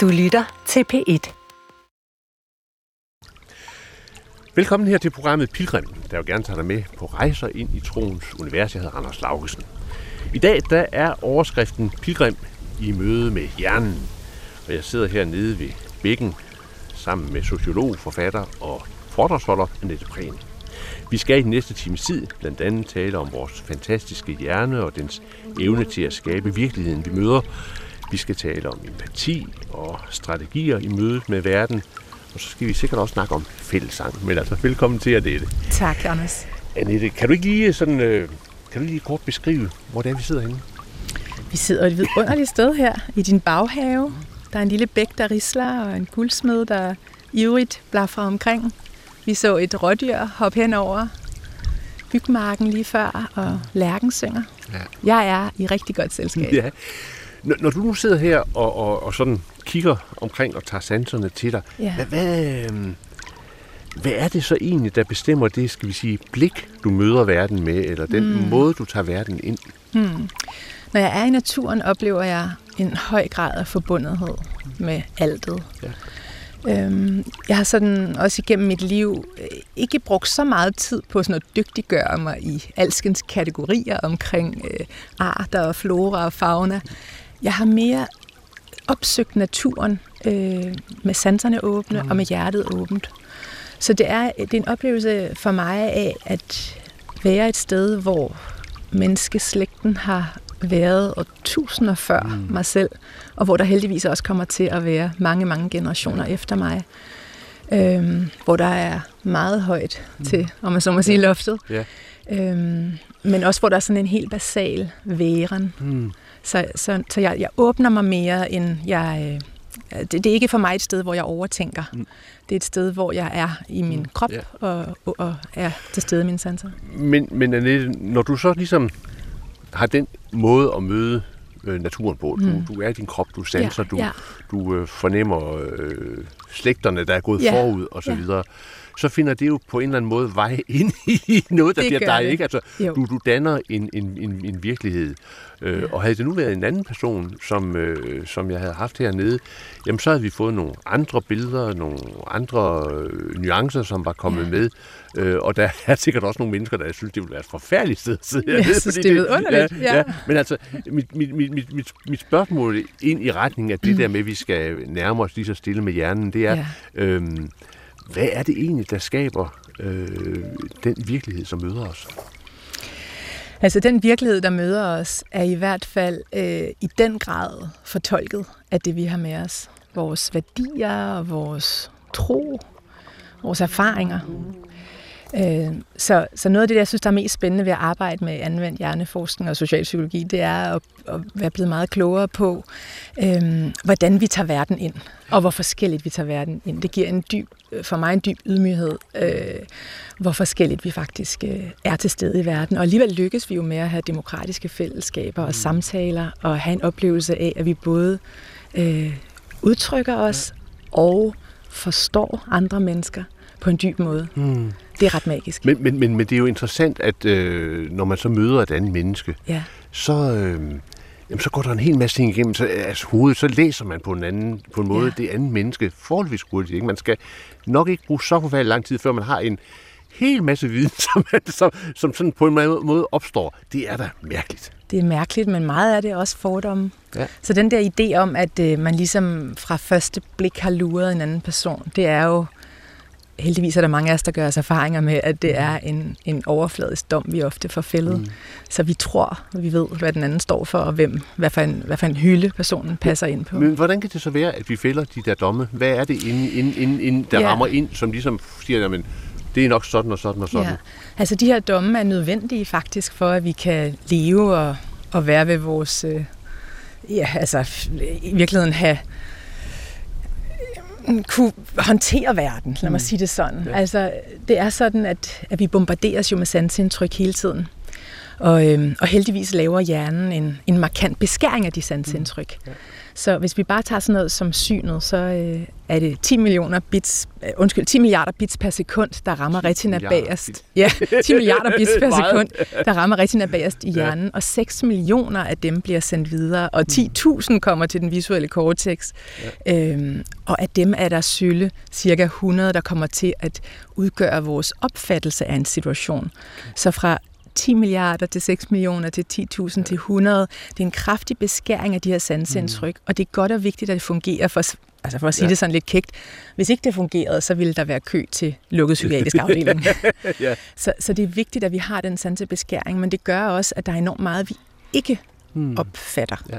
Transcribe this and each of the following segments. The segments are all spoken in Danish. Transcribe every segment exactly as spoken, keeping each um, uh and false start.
Du lytter til P et. Velkommen her til programmet Pilgrim, der jo gerne tager dig med på rejser ind i troens univers. Jeg hedder Anders Laugesen. I dag der er overskriften Pilgrim i møde med hjernen. Og jeg sidder hernede ved bækken sammen med sociolog, forfatter og foredragsholder Annette Prehn. Vi skal i den næste times tid blandt andet tale om vores fantastiske hjerne og dens evne til at skabe virkeligheden, vi møder. Vi skal tale om empati og strategier i mødet med verden. Og så skal vi sikkert også snakke om fællesang. Men altså, velkommen til, Annette. Tak, Anders. Annette, kan du ikke lige, sådan, kan du lige kort beskrive, hvor det er, vi sidder henne? Vi sidder et vidunderligt sted her i din baghave. Der er en lille bæk, der risler, og en guldsmed, der ivrigt blafrer omkring. Vi så et rådyr hoppe hen over bygmarken lige før, og lærken synger. Ja. Jeg er i rigtig godt selskab. Ja. Når du nu sidder her og, og, og sådan kigger omkring og tager sanserne til dig, ja. hvad, hvad, hvad er det så egentlig, der bestemmer det, skal vi sige, blik, du møder verden med, eller den mm. måde, du tager verden ind? Mm. Når jeg er i naturen, oplever jeg en høj grad af forbundethed med altet. Ja. Jeg har sådan også igennem mit liv ikke brugt så meget tid på sådan at dygtiggøre mig i alskens kategorier omkring øh, arter og flora og fauna. Jeg har mere opsøgt naturen øh, med sanserne åbne og med hjertet åbent. Så det er, det er en oplevelse for mig af at være et sted, hvor menneskeslægten har været og tusinder før mm. mig selv, og hvor der heldigvis også kommer til at være mange, mange generationer efter mig. Øhm, hvor der er meget højt mm. til, om man så må sige, yeah. loftet. Yeah. Øhm, men også hvor der er sådan en helt basal væren. Mm. Så, så, så jeg, jeg åbner mig mere, end jeg... Øh, det, det er ikke for mig et sted, hvor jeg overtænker. Mm. Det er et sted, hvor jeg er i min krop yeah. og, og, og er til stede i mine sanser. Men, men Annette, når du så ligesom har den måde at møde øh, naturen på. Du, mm. du er i din krop, du sanser, ja, ja. du, du øh, fornemmer øh, slægterne, der er gået ja, forud og så ja. videre. Så finder det jo på en eller anden måde vej ind i noget, der det bliver dig. Ikke? Altså, du, du danner en, en, en, en virkelighed. Øh, ja. Og havde det nu været en anden person, som, øh, som jeg havde haft hernede, jamen så havde vi fået nogle andre billeder, nogle andre øh, nuancer, som var kommet ja. med. Øh, og der er sikkert også nogle mennesker, der synes, det ville være et forfærdeligt sted at sidde hernede. Jeg synes, det er underligt. Ja, ja. Ja. Men altså, mit, mit, mit, mit, mit spørgsmål ind i retning af det mm. der med, at vi skal nærme os lige så stille med hjernen, det er... Ja. Øh, Hvad er det egentlig, der skaber øh, den virkelighed, som møder os? Altså den virkelighed, der møder os, er i hvert fald øh, i den grad fortolket af det, vi har med os. Vores værdier, vores tro, vores erfaringer. Øh, så, så noget af det, jeg synes, der er mest spændende ved at arbejde med anvendt hjerneforskning og socialpsykologi, det er at, at være blevet meget klogere på, øh, hvordan vi tager verden ind, og hvor forskelligt vi tager verden ind. Det giver en dyb, for mig en dyb ydmyghed, øh, hvor forskelligt vi faktisk øh, er til stede i verden. Og alligevel lykkes vi jo med at have demokratiske fællesskaber og samtaler, og have en oplevelse af, at vi både øh, udtrykker os og forstår andre mennesker på en dyb måde. Mm. Det er ret magisk. Men, men, men, men det er jo interessant, at øh, når man så møder et andet menneske, ja. så, øh, jamen, så går der en hel masse ting igennem. Så, altså, hovedet, så læser man på en, anden, på en måde ja. det andet menneske forholdsvis hurtigt. Ikke? Man skal nok ikke bruge så forfærdelig lang tid, før man har en hel masse viden, som, som, som sådan på en måde opstår. Det er da mærkeligt. Det er mærkeligt, men meget af det er også fordomme. Ja. Så den der idé om, at øh, man ligesom fra første blik har luret en anden person, det er jo... Heldigvis er der mange af os, der gør os erfaringer med, at det er en, en overfladisk dom, vi ofte får fældet. Mm. Så vi tror, vi ved, hvad den anden står for, og hvem, hvad, for en, hvad for en hylde personen passer ind på. Men hvordan kan det så være, at vi fælder de der domme? Hvad er det, inden, inden, inden, inden, der ja. rammer ind, som ligesom siger, jamen, det er nok sådan og sådan og sådan? Ja. Altså, de her domme er nødvendige faktisk for, at vi kan leve og, og være ved vores... Øh, ja, altså, i virkeligheden have... kunne håndtere verden, lad mig sige det sådan. Ja. Altså, det er sådan, at, at vi bombarderes jo med sansindtryk hele tiden. Og, øhm, og heldigvis laver hjernen en, en markant beskæring af de sansindtryk. Mm. Ja. Så hvis vi bare tager sådan noget som synet, så øh, er det ti, millioner bits, øh, undskyld, ti milliarder bits per sekund, der rammer retina bagerst. Ja, ti milliarder bits per sekund, der rammer retina bagerst i hjernen. Ja. Og seks millioner af dem bliver sendt videre, og ti tusind kommer til den visuelle cortex. Ja. Øhm, og af dem er der sylle, cirka hundrede, der kommer til at udgøre vores opfattelse af en situation. Så fra ti milliarder til seks millioner til ti tusind ja. til hundrede. Det er en kraftig beskæring af de her sanseindtryk, mm. og det er godt og vigtigt, at det fungerer, for, altså for at sige ja. det sådan lidt kægt. Hvis ikke det fungerede, så ville der være kø til lukket psykiatrisk afdeling. ja. så, så det er vigtigt, at vi har den sansebeskæring, men det gør også, at der er enormt meget, vi ikke mm. opfatter. Ja.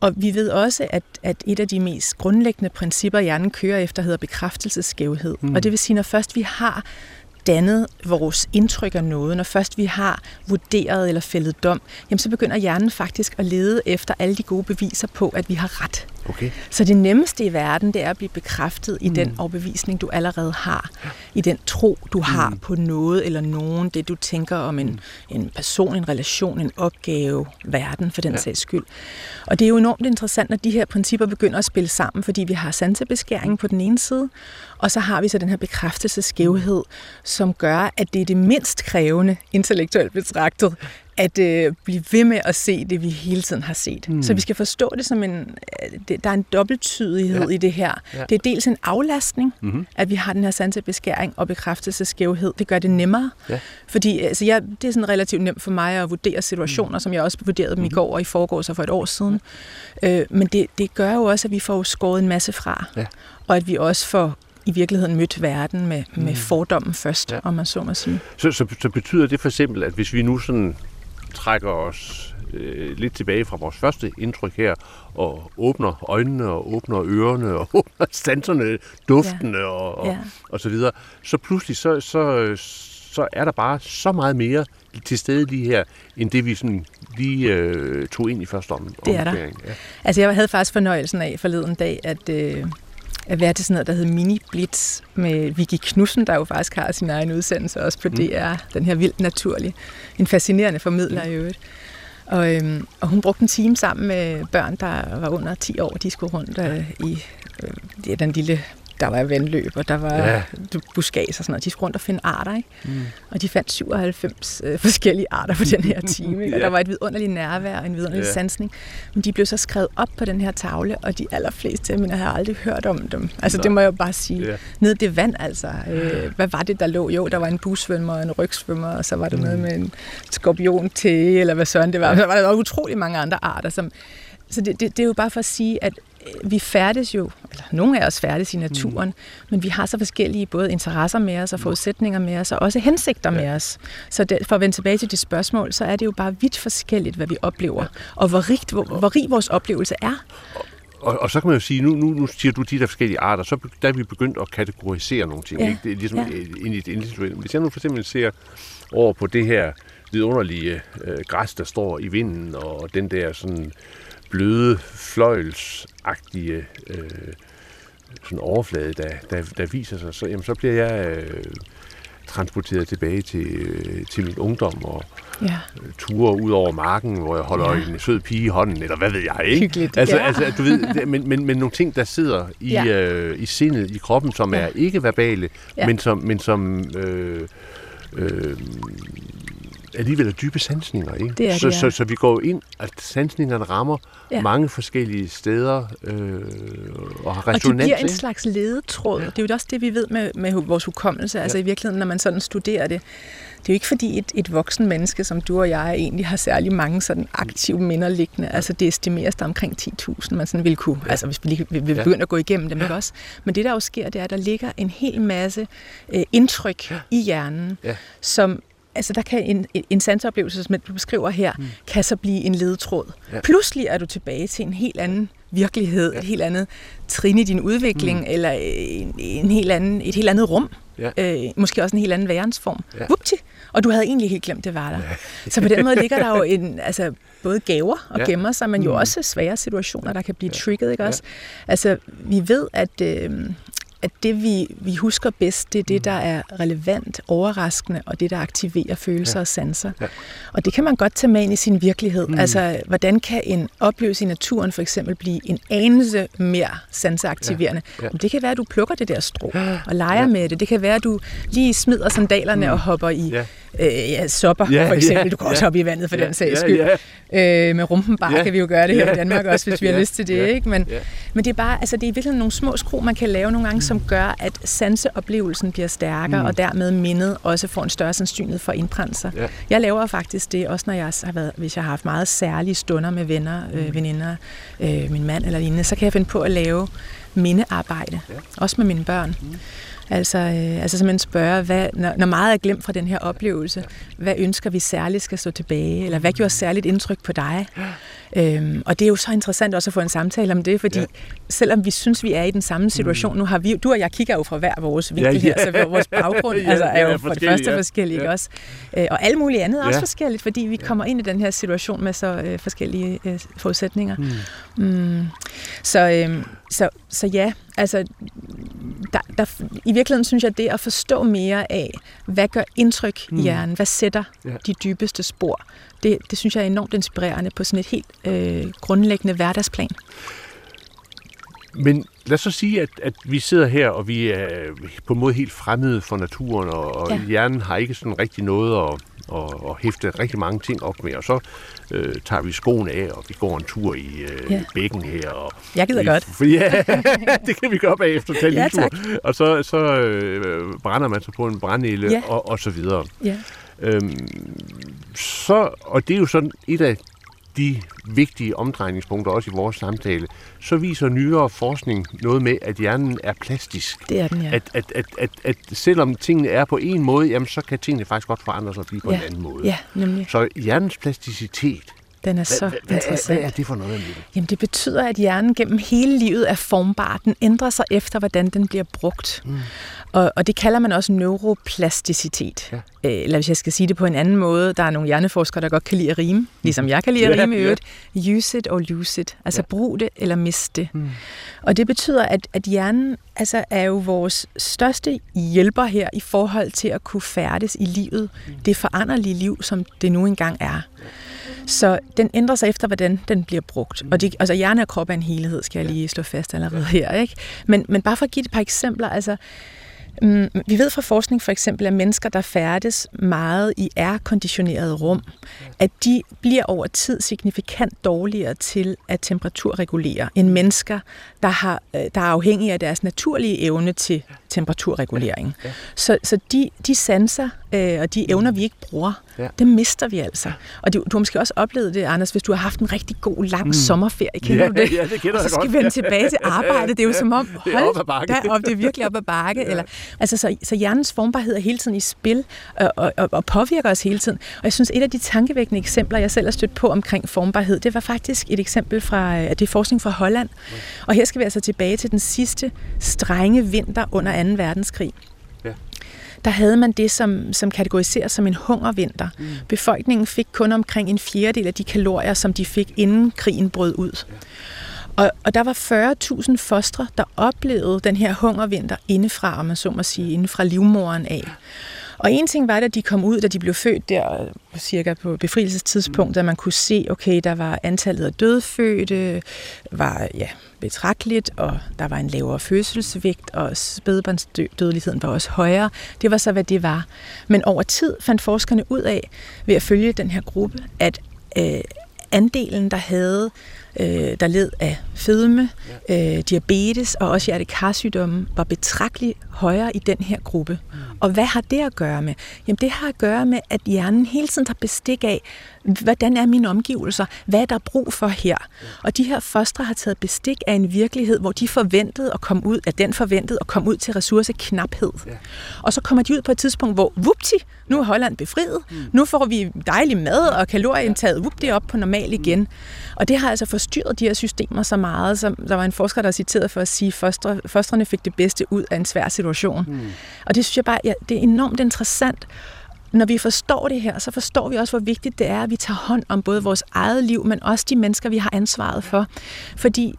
Og vi ved også, at, at et af de mest grundlæggende principper, hjernen kører efter, hedder bekræftelsesskævhed. Mm. Og det vil sige, når først vi har dannet vores indtryk af noget, når først vi har vurderet eller fældet dom, jamen så begynder hjernen faktisk at lede efter alle de gode beviser på, at vi har ret. Okay. Så det nemmeste i verden, det er at blive bekræftet i mm. den overbevisning, du allerede har. I den tro, du har mm. på noget eller nogen, det du tænker om en, en person, en relation, en opgave, verden for den ja. sags skyld. Og det er jo enormt interessant, når de her principper begynder at spille sammen, fordi vi har sansebeskæring på den ene side, og så har vi så den her bekræftelsesskævhed, som gør, at det er det mindst krævende intellektuelt betragtet, at øh, blive ved med at se det, vi hele tiden har set. Mm. Så vi skal forstå det som en... Det, der er en dobbelttydighed ja. i det her. Ja. Det er dels en aflastning, mm-hmm. at vi har den her sansebeskæring og bekræftelsesskævhed. Det gør det nemmere. Ja. Fordi altså, jeg, det er sådan relativt nemt for mig at vurdere situationer, mm. som jeg også vurderede dem mm-hmm. i går og i forgårs og for et år siden. Øh, men det, det gør jo også, at vi får skåret en masse fra. Ja. Og at vi også får i virkeligheden mødt verden med, mm. med fordommen først, ja. om man så må sige. Så, så, så betyder det for eksempel, at hvis vi nu sådan trækker os øh, lidt tilbage fra vores første indtryk her, og åbner øjnene, og åbner ørerne, og åbner sanserne, duftene, ja. og, ja. og, og så videre. Så pludselig, så, så, så er der bare så meget mere til stede lige her, end det vi sådan lige øh, tog ind i første om. Det er der. Ja. Altså jeg havde faktisk fornøjelsen af forleden dag, at... Øh, at være til sådan noget, der hedder Mini-Blitz med Vicky Knudsen, der jo faktisk har sin egen udsendelse også på D R. Mm. Den her vildt naturlige. En fascinerende formidler mm. i øvrigt. Og, øhm, og hun brugte en time sammen med børn, der var under ti år. De skulle rundt øh, i øh, den lille... Der var vandløb, og der var ja. buskads og sådan noget. De skulle rundt og finde arter, ikke? Mm. Og de fandt syvoghalvfems øh, forskellige arter på den her time, ikke? Og ja. der var et vidunderligt nærvær og en vidunderlig ja. sansning. Men de blev så skrevet op på den her tavle, og de allerfleste af mine har aldrig hørt om dem. Altså, Nå. det må jeg jo bare sige. Ja. Nede det vand, altså. Øh, hvad var det, der lå? Jo, der var en busvømmer og en rygsvømmer, og så var der mm. noget med en skorpiontæge, eller hvad sådan det var. Så var der utrolig mange andre arter, som... Så det, det, det er jo bare for at sige, at vi færdes jo, eller nogle af os færdes i naturen, mm. men vi har så forskellige både interesser med os og forudsætninger med os, og også hensigter ja. med os. Så det, for at vende tilbage til det spørgsmål, så er det jo bare vidt forskelligt, hvad vi oplever, ja. og hvor, rigt, hvor, hvor rig vores oplevelse er. Og, og, og så kan man jo sige, nu, nu, nu siger du de der forskellige arter, så der er vi begyndt at kategorisere nogle ting, ja. ikke? Det er ligesom ja. ind i et individuelt. Hvis jeg nu for eksempel ser over på det her vidunderlige øh, græs, der står i vinden, og den der sådan... bløde, fløjelsagtige øh, sådan overflade, der, der, der viser sig, så, jamen, så bliver jeg øh, transporteret tilbage til, øh, til min ungdom og ja. ture ud over marken, hvor jeg holder ja. en sød pige i hånden, eller hvad ved jeg, ikke? Hyggeligt, altså, ja. altså, du ved, men, men, men nogle ting, der sidder i, ja. øh, i sindet, i kroppen, som ja. er ikke verbale, ja. men som, men som øh, øh, alligevel er dybe sansninger, ikke? Det er, så, det er. Så, så vi går ind, at sansningerne rammer ja. mange forskellige steder øh, og har resonans. Og det giver en slags ledetråd. Ja. Det er jo også det, vi ved med, med vores hukommelse. Altså ja. i virkeligheden, når man sådan studerer det. Det er jo ikke fordi et, et voksen menneske, som du og jeg, egentlig har særlig mange sådan aktive minder liggende. Ja. Altså det estimeres der omkring ti tusind, man sådan ville kunne. Ja. Altså hvis vi, lige, vi, vi begynder ja. at gå igennem dem, ja. ikke også? Men det der jo sker, det er, at der ligger en hel masse øh, indtryk ja. i hjernen, ja. som... Altså der kan en, en sanseoplevelse, som du beskriver her, mm. kan så blive en ledetråd. Ja. Pludselig er du tilbage til en helt anden virkelighed, ja. et helt andet trin i din udvikling, mm. eller en, en helt anden, et helt andet rum. Ja. Øh, måske også en helt anden værensform. Ja. Vupti! Og du havde egentlig helt glemt, det var der. Ja. Så på den måde ligger der jo en, altså, både gaver og ja. gemmer sig, men jo mm. også svære situationer, der kan blive ja. trigget, ikke også? Ja. Altså vi ved, at... Øh, at det, vi, vi husker bedst, det er det, der er relevant, overraskende, og det, der aktiverer følelser ja. og sanser. Ja. Og det kan man godt tage med ind i sin virkelighed. Mm. Altså, hvordan kan en oplevelse i naturen for eksempel blive en anelse mere sanseaktiverende? Ja. Ja. Det kan være, at du plukker det der strå og leger ja. med det. Det kan være, at du lige smider sandalerne mm. og hopper i ja. Øh, ja, sopper, ja, for eksempel. Ja, du kan også ja. hoppe i vandet for ja, den sags skyld. Ja, ja. Øh, med rumpen bare ja. kan vi jo gøre det her ja. i Danmark også, hvis vi har ja. lyst til det. Ja. Ikke? Men, ja. men det er bare, altså, det er virkelig nogle små skru, man kan lave nogle gange, som gør, at sanseoplevelsen bliver stærkere, mm. og dermed mindet også får en større sandsynlighed for at indprænde sig. Ja. Jeg laver faktisk det, også når jeg har været, hvis jeg har haft meget særlige stunder med venner, mm. øh, veninder, øh, min mand eller lignende, så kan jeg finde på at lave mindearbejde, ja. også med mine børn. Mm. Altså, øh, altså simpelthen spørge, hvad, når, når meget er glemt fra den her oplevelse, hvad ønsker vi særligt skal stå tilbage? Eller hvad gjorde særligt indtryk på dig? Øhm, og det er jo så interessant også at få en samtale om det, fordi ja. selvom vi synes, vi er i den samme situation, nu har vi, du og jeg kigger jo fra hver vores vinkel ja, ja. her, så vores baggrund ja, altså, er jo ja, for det første ja. forskellig ja. også. Øh, og alt muligt andet er ja. også forskelligt, fordi vi ja. kommer ind i den her situation med så øh, forskellige øh, forudsætninger. Mm. Mm. Så, øh, så, så ja, altså... Der, der, i virkeligheden synes jeg, det at forstå mere af, hvad gør indtryk i hjernen, hvad sætter yeah. de dybeste spor, det, det synes jeg er enormt inspirerende på sådan et helt øh, grundlæggende hverdagsplan. Men lad os så sige, at, at vi sidder her, og vi er på en måde helt fremmede for naturen, og, og ja. hjernen har ikke sådan rigtig noget at, at, at hæfte rigtig mange ting op med, og så øh, tager vi skoene af, og vi går en tur i øh, ja. bækken her. Og jeg gider vi, godt. For, ja, det kan vi gøre bagefter, tage ja, en tur. Og så, så øh, brænder man sig på en brændenælde, ja. og, og så videre. Ja. Øhm, så, og det er jo sådan et af de vigtige omdrejningspunkter, også i vores samtale, så viser nyere forskning noget med, at hjernen er plastisk. Det er den, ja. At, at, at, at, at selvom tingene er på en måde, jamen, så kan tingene faktisk godt forandre sig og blive på ja. en anden måde. Ja, nemlig. Så hjernens plasticitet, den er så hva, interessant. Hvad er det for noget af det? Jamen, det betyder, at hjernen gennem hele livet er formbar. Den ændrer sig efter, hvordan den bliver brugt. Mm. Og, og det kalder man også neuroplasticitet. Ja. Eller hvis jeg skal sige det på en anden måde, der er nogle hjerneforskere, der godt kan lide at rime, ligesom jeg kan lide at rime i øvrigt. Use it or lose it. Altså brug det eller mist det. Mm. Og det betyder, at, at hjernen altså, er jo vores største hjælper her i forhold til at kunne færdes i livet. Det foranderlige liv, som det nu engang er. Så den ændrer sig efter, hvordan den bliver brugt. Og de, altså hjerne og krop er en helhed, skal jeg lige slå fast allerede her. Ikke? Men, men bare for at give et par eksempler, altså... Vi ved fra forskning for eksempel, at mennesker, der færdes meget i airconditionerede rum, at de bliver over tid signifikant dårligere til at temperaturregulere end mennesker, der, har, der er afhængige af deres naturlige evne til temperaturregulering. Så, så de, de sanser øh, og de evner, vi ikke bruger, dem mister vi altså. Og du, du har måske også oplevet det, Anders, hvis du har haft en rigtig god, lang mm. sommerferie. Kender yeah, du det? Ja, yeah, det kender og så skal godt. Vende tilbage til arbejdet. Det er jo som om, hold da op, det er virkelig op ad bakke. Eller, altså, så, så hjernens formbarhed er hele tiden i spil og, og, og påvirker os hele tiden. Og jeg synes, et af de tankevækkende eksempler, jeg selv har stødt på omkring formbarhed, det var faktisk et eksempel fra, det er forskning fra Holland. Og her skal vi altså tilbage til den sidste strenge vinter under anden verdenskrig. Der havde man det, som, som kategoriseres som en hungervinter. Mm. Befolkningen fik kun omkring en fjerdedel af de kalorier, som de fik, inden krigen brød ud. Ja. Og, og der var fyrre tusind fostre, der oplevede den her hungervinter indefra, om man så må sige, indefra livmoderen af. Ja. Og en ting var, da de kom ud, da de blev født der, cirka på befrielsestidspunkt, at man kunne se, okay, der var antallet af dødfødte, var ja, betragteligt, og der var en lavere fødselsvægt, og spædbarnsdødeligheden var også højere. Det var så, hvad det var. Men over tid fandt forskerne ud af, ved at følge den her gruppe, at øh, andelen, der havde, øh, der led af fedme, øh, diabetes og også hjertekarsygdomme, var betragteligt højere i den her gruppe. Og hvad har det at gøre med? Jamen det har at gøre med, at hjernen hele tiden tager bestik af, hvordan er mine omgivelser? Hvad er der brug for her? Og de her fostre har taget bestik af en virkelighed, hvor de forventede at komme ud af den forventede og komme ud til ressourceknaphed. Og så kommer de ud på et tidspunkt, hvor vupti, nu er Holland befriet, nu får vi dejlig mad og kalorieindtaget, vup det op på normal igen. Og det har altså forstyrret de her systemer så meget, som der var en forsker, der citerede for at sige, at fostre, fostrene fik det bedste ud af en svær situation. Mm. Og det synes jeg bare, ja, det er enormt interessant. Når vi forstår det her, så forstår vi også, hvor vigtigt det er, at vi tager hånd om både vores eget liv, men også de mennesker, vi har ansvaret for. Fordi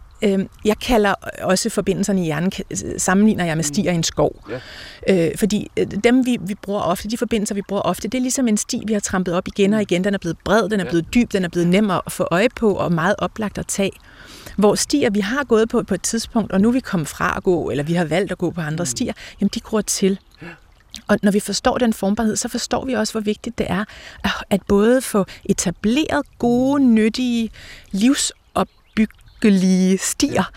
Jeg kalder også forbindelserne i hjernen, sammenligner jeg med stier i en skov. Ja. Øh, fordi dem, vi, vi bruger ofte, de forbindelser, vi bruger ofte, det er ligesom en sti, vi har trampet op igen og igen. Den er blevet bred, den er blevet dyb, den er blevet nemmere at få øje på og meget oplagt at tage. Hvor stier, vi har gået på på et tidspunkt, og nu er vi kommet fra at gå, eller vi har valgt at gå på andre mm. stier, jamen de gror til. Og når vi forstår den formbarhed, så forstår vi også, hvor vigtigt det er, at både få etableret gode, nyttige livs lige stier,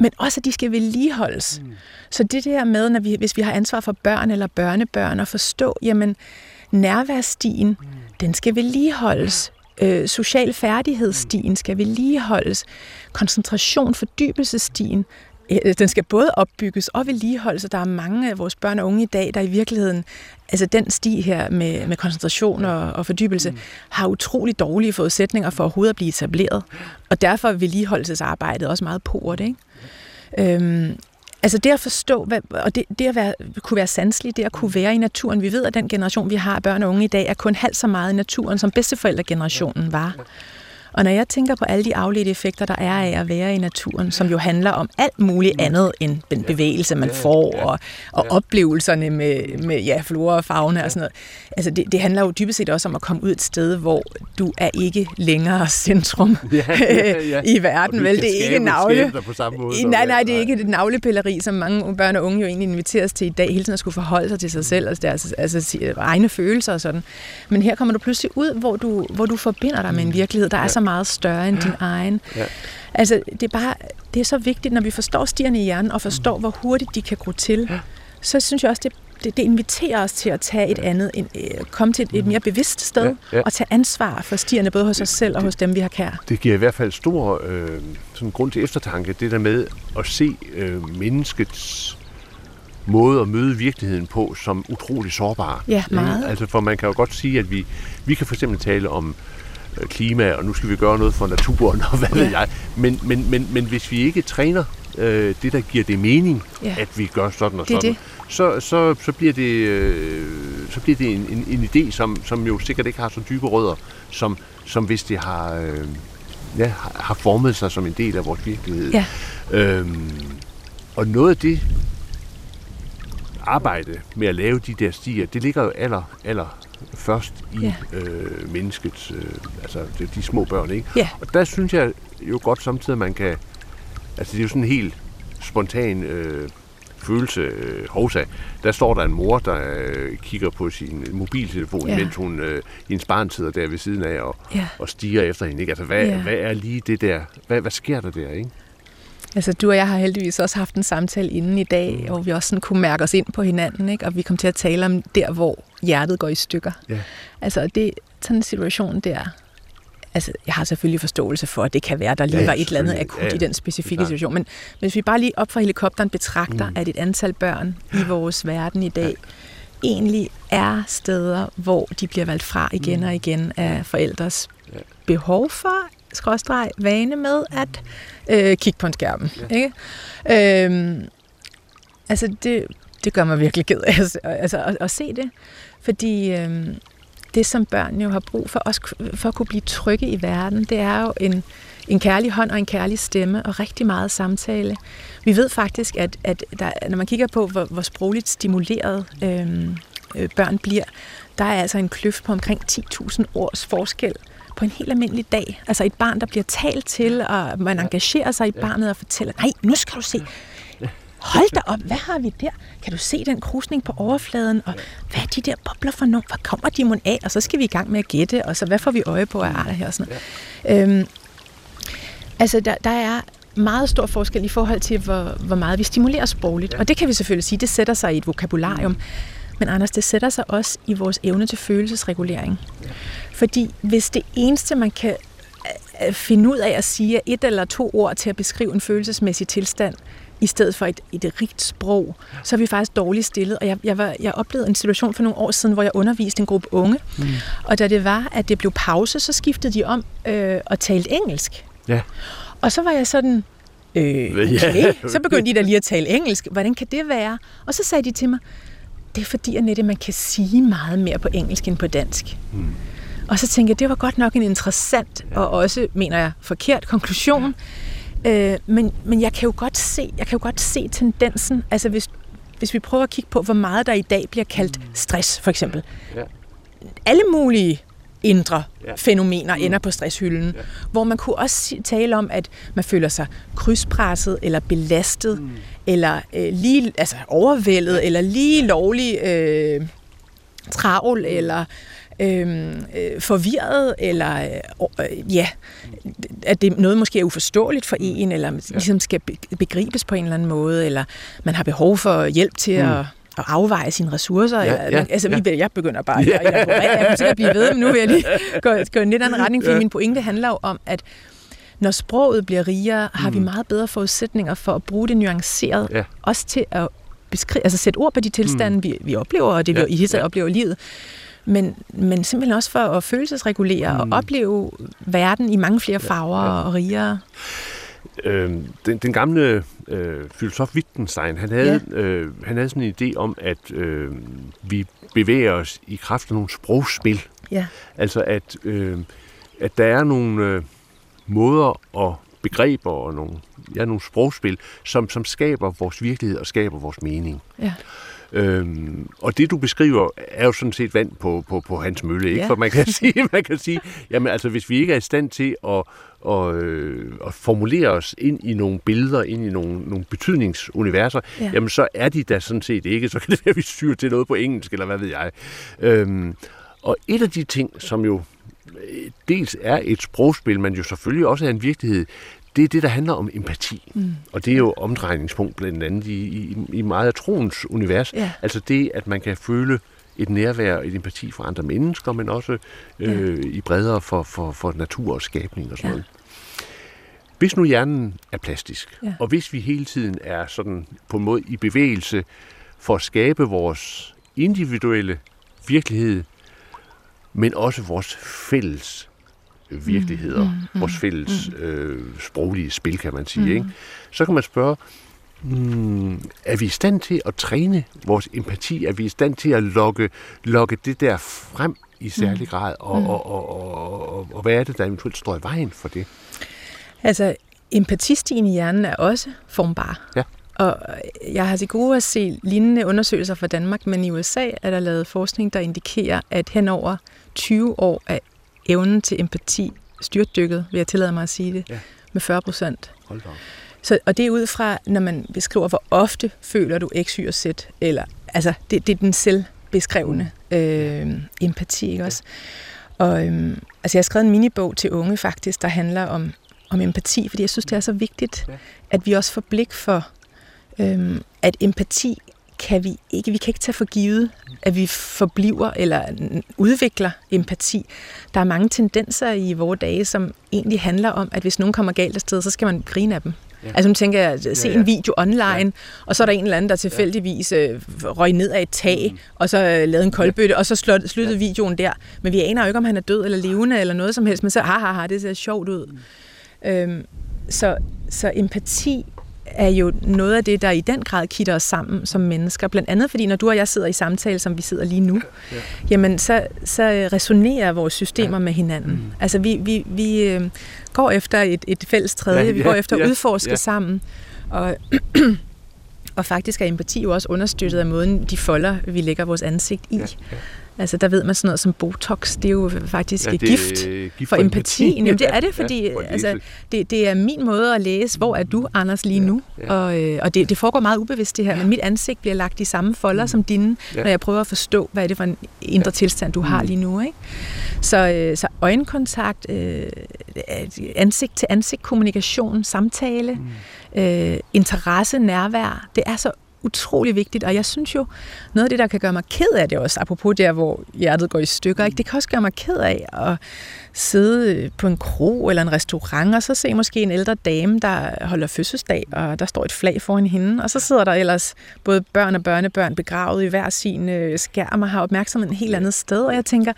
men også, at de skal vedligeholdes. Mm. Så det der med, når vi, hvis vi har ansvar for børn eller børnebørn, at forstå, jamen, nærværsstien, mm. den skal vedligeholdes. Øh, social færdighedsstien skal vedligeholdes. Koncentration, fordybelsesstien, øh, den skal både opbygges og vedligeholdes, og der er mange af vores børn og unge i dag, der i virkeligheden, altså den sti her med, med koncentration og, og fordybelse, mm. har utrolig dårlige forudsætninger for overhovedet at blive etableret. Og derfor er vedligeholdelsesarbejdet også meget på det, ikke? Mm. Øhm, altså det at forstå, hvad, og det, det at være, kunne være sanseligt, det at kunne være i naturen. Vi ved, at den generation, vi har, børn og unge i dag, er kun halvt så meget i naturen, som bedsteforældregenerationen var. Og når jeg tænker på alle de afledte effekter, der er af at være i naturen, som jo handler om alt muligt andet end den bevægelse, man får, og, og oplevelserne med, med ja, flora og fauna og sådan noget. Altså det, det handler jo dybest set også om at komme ud et sted, hvor du er ikke længere centrum ja, ja, ja. i verden. Vel, det er ikke navle... på samme måde, nej, nej, det er ikke det navlepilleri, som mange børn og unge jo egentlig inviteres til i dag, hele tiden at skulle forholde sig til sig selv og deres altså, egne følelser og sådan. Men her kommer du pludselig ud, hvor du, hvor du forbinder dig med en virkelighed, der er så meget større end din egen. Ja. Altså, det er bare, det er så vigtigt, når vi forstår stierne i hjernen, og forstår, hvor hurtigt de kan gro til, ja. så synes jeg også, det, det, det inviterer os til at tage et andet, en, komme til et, et mere bevidst sted, ja. Ja. og tage ansvar for stierne, både hos os selv og det, hos dem, vi har kær. Det giver i hvert fald stor øh, sådan grund til eftertanke, det der med at se øh, menneskets måde at møde virkeligheden på, som utrolig sårbare. Ja, meget. Altså, for man kan jo godt sige, at vi, vi kan for eksempel tale om klima, og nu skal vi gøre noget for naturen, og hvad ved jeg. Men, men, men, men hvis vi ikke træner øh, det, der giver det mening, ja. at vi gør sådan og sådan, så, så, så bliver det, øh, så bliver det en, en, en idé, som, som jo sikkert ikke har så dybe rødder, som, som hvis det har, øh, ja, har formet sig som en del af vores virkelighed. Ja. Øhm, og noget af det arbejde med at lave de der stier, det ligger jo aller, aller først i yeah. øh, menneskets, øh, altså de, de små børn, ikke? Yeah. Og der synes jeg jo godt samtidig, at man kan, altså det er jo sådan en helt spontan øh, følelse, øh, hovsa. Der står der en mor, der øh, kigger på sin mobiltelefon, yeah. mens hun, øh, hendes barn sidder der ved siden af og, yeah. og stiger efter hende, ikke? Altså hvad, yeah. hvad er lige det der, hvad, hvad sker der der, ikke? Altså, du og jeg har heldigvis også haft en samtale inden i dag, hvor vi også sådan kunne mærke os ind på hinanden, ikke? Og vi kom til at tale om der, hvor hjertet går i stykker. Yeah. Altså, det, sådan en situation der... Altså, jeg har selvfølgelig forståelse for, at det kan være, der lige ja, var et eller andet akut ja, i den specifikke situation. Men hvis vi bare lige op fra helikopteren betragter, mm. at et antal børn i vores verden i dag egentlig er steder, hvor de bliver valgt fra igen mm. og igen af forældres ja. behov for... skråstreg, vane med at øh, kigge på en skærm. Ja. Ikke? Øhm, altså, det, det gør mig virkelig ked af altså, altså, at, at se det. Fordi øhm, det, som børn jo har brug for, også for at kunne blive trygge i verden, det er jo en, en kærlig hånd og en kærlig stemme og rigtig meget samtale. Vi ved faktisk, at, at der, når man kigger på, hvor, hvor sprogligt stimuleret øhm, øh, børn bliver, der er altså en kløft på omkring ti tusind års forskel på en helt almindelig dag. Altså et barn, der bliver talt til, og man engagerer sig i barnet og fortæller, nej, nu skal du se. Hold da op, hvad har vi der? Kan du se den krusning på overfladen? Og hvad er de der bobler for nogen? Hvor kommer de mon af? Og så skal vi i gang med at gætte, og så hvad får vi øje på af arter her? Og sådan noget. Øhm, altså der, der er meget stor forskel i forhold til, hvor, hvor meget vi stimulerer sprogligt. Og det kan vi selvfølgelig sige, det sætter sig i et vokabularium. Men Anders, det sætter sig også i vores evne til følelsesregulering. Fordi hvis det eneste, man kan finde ud af at sige, er et eller to ord til at beskrive en følelsesmæssig tilstand, i stedet for et, et rigt sprog, så er vi faktisk dårligt stillet. Og jeg, jeg, var, jeg oplevede en situation for nogle år siden, hvor jeg underviste en gruppe unge. Mm. Og da det var, at det blev pause, så skiftede de om øh, og talte engelsk. Yeah. Og så var jeg sådan... Øh, okay. Så begyndte de da lige at tale engelsk. Hvordan kan det være? Og så sagde de til mig, det er fordi, Annette, man kan sige meget mere på engelsk end på dansk. Mm. Og så tænkte jeg, det var godt nok en interessant og også, mener jeg, forkert konklusion, Øh, men, men jeg kan jo godt se, jeg kan jo godt se tendensen. Altså hvis, hvis vi prøver at kigge på, hvor meget der i dag bliver kaldt stress, for eksempel. Ja. Alle mulige indre ja. fænomener ender på stresshylden, ja. hvor man kunne også tale om, at man føler sig krydspresset, eller belastet, mm. eller øh, lige, altså overvældet, ja. eller lige lovlig øh, travl, eller øh, forvirret, eller øh, ja, at det noget måske er uforståeligt for en, eller ligesom skal begribes på en eller anden måde, eller man har behov for hjælp til mm. at og afveje sine ressourcer. Ja, ja, jeg, altså, ja. jeg begynder bare at elaborere, så jeg bliver ved, men nu vil jeg lige gå, gå i en lidt anden retning, fordi ja. min pointe handler jo om, at når sproget bliver rigere, har mm. vi meget bedre forudsætninger for at bruge det nuanceret, ja. også til at beskrive, altså sætte ord på de tilstande, mm. vi, vi oplever, og det ja. vi i hele ja. oplever i livet, men, men simpelthen også for at følelsesregulere mm. og opleve verden i mange flere farver ja. Ja. og rigere. Øh, den, den gamle øh, filosof Wittgenstein, han havde, ja. øh, han havde sådan en idé om, at øh, vi bevæger os i kraft af nogle sprogspil. Ja. Altså at, øh, at der er nogle øh, måder og begreber og nogle, ja, nogle sprogspil, som, som skaber vores virkelighed og skaber vores mening. Ja. Øhm, og det, du beskriver, er jo sådan set vand på, på, på hans mølle, ikke? Ja. For man kan sige, man kan sige jamen, altså, hvis vi ikke er i stand til at, at, øh, at formulere os ind i nogle billeder, ind i nogle, nogle betydningsuniverser, ja. jamen, så er de da sådan set ikke. Så kan det være, at vi syr til noget på engelsk, eller hvad ved jeg. Øhm, og et af de ting, som jo dels er et sprogspil, men jo selvfølgelig også er en virkelighed, det er det, der handler om empati. Mm. Og det er jo omdrejningspunkt blandt andet i, i, i meget af troens univers. Yeah. Altså det, at man kan føle et nærvær og et empati for andre mennesker, men også øh, yeah. i bredere for, for, for natur og skabning og sådan yeah. noget. Hvis nu hjernen er plastisk, yeah. og hvis vi hele tiden er sådan på en måde i bevægelse for at skabe vores individuelle virkelighed, men også vores fælles virkeligheder, mm, mm, vores fælles mm. øh, sproglige spil, kan man sige. Mm. Ikke? Så kan man spørge, mm, er vi i stand til at træne vores empati? Er vi i stand til at lokke, lokke det der frem i særlig grad? Og, mm. og, og, og, og, og hvad er det, der eventuelt står i vejen for det? Altså, empatistien i hjernen er også formbar. Ja. Og jeg har til gode at se lignende undersøgelser fra Danmark, men i U S A er der lavet forskning, der indikerer, at hen over tyve år af evnen til empati styrtdykket, vil jeg tillade mig at sige det, ja. med fyrre procent. Så, og det er ud fra, når man beskriver, hvor ofte føler du X, Y og Z, eller, altså, det, det er den selvbeskrevne øh, empati, ikke også? Ja. Og, øh, altså, jeg har skrevet en minibog til unge, faktisk, der handler om, om empati, fordi jeg synes, det er så vigtigt, ja. at vi også får blik for, øh, at empati kan vi ikke, vi kan ikke tage for givet, at vi forbliver eller udvikler empati. Der er mange tendenser i vores dage, som egentlig handler om, at hvis nogen kommer galt afsted, så skal man grine af dem. Ja. Altså nu tænker jeg, se ja, ja. en video online, ja. og så er der en eller anden, der tilfældigvis øh, røg ned af et tag, mm. og så øh, lavede en koldbøtte, og så slot, sluttede ja. videoen der. Men vi aner jo ikke, om han er død eller levende eller noget som helst, men så ha, ha, det ser sjovt ud. Mm. Øhm, så, så empati er jo noget af det, der i den grad kitter os sammen som mennesker. Blandt andet fordi, når du og jeg sidder i samtale, som vi sidder lige nu, ja. jamen så, så resonerer vores systemer ja. med hinanden. Mm. Altså vi, vi, vi går efter et, et fælles træde, ja, vi ja, går efter at ja, udforske ja. sammen. Og, og faktisk er empati jo også understøttet af måden, de folder, vi lægger vores ansigt i. Ja, ja. Altså der ved man sådan noget som Botox, det er jo faktisk ja, det er gift, gift for empatien. Jamen det er det, fordi ja, altså, det, det er min måde at læse, hvor er du, Anders, lige ja, nu? Ja. Og, øh, og det, det foregår meget ubevidst det her, men mit ansigt bliver lagt i samme folder mm. som dine, ja. når jeg prøver at forstå, hvad er det for en indre ja. tilstand, du mm. har lige nu. Ikke? Så, øh, så øjenkontakt, øh, ansigt til ansigt, kommunikation, samtale, mm. øh, interesse, nærvær, det er så utrolig vigtigt, og jeg synes jo, noget af det, der kan gøre mig ked af det også, apropos der, hvor hjertet går i stykker, ikke? Det kan også gøre mig ked af at sidde på en kro eller en restaurant, og så se måske en ældre dame, der holder fødselsdag, og der står et flag foran hende, og så sidder der ellers både børn og børnebørn begravet i hver sin skærm, og har opmærksomheden et helt andet sted, og jeg tænker,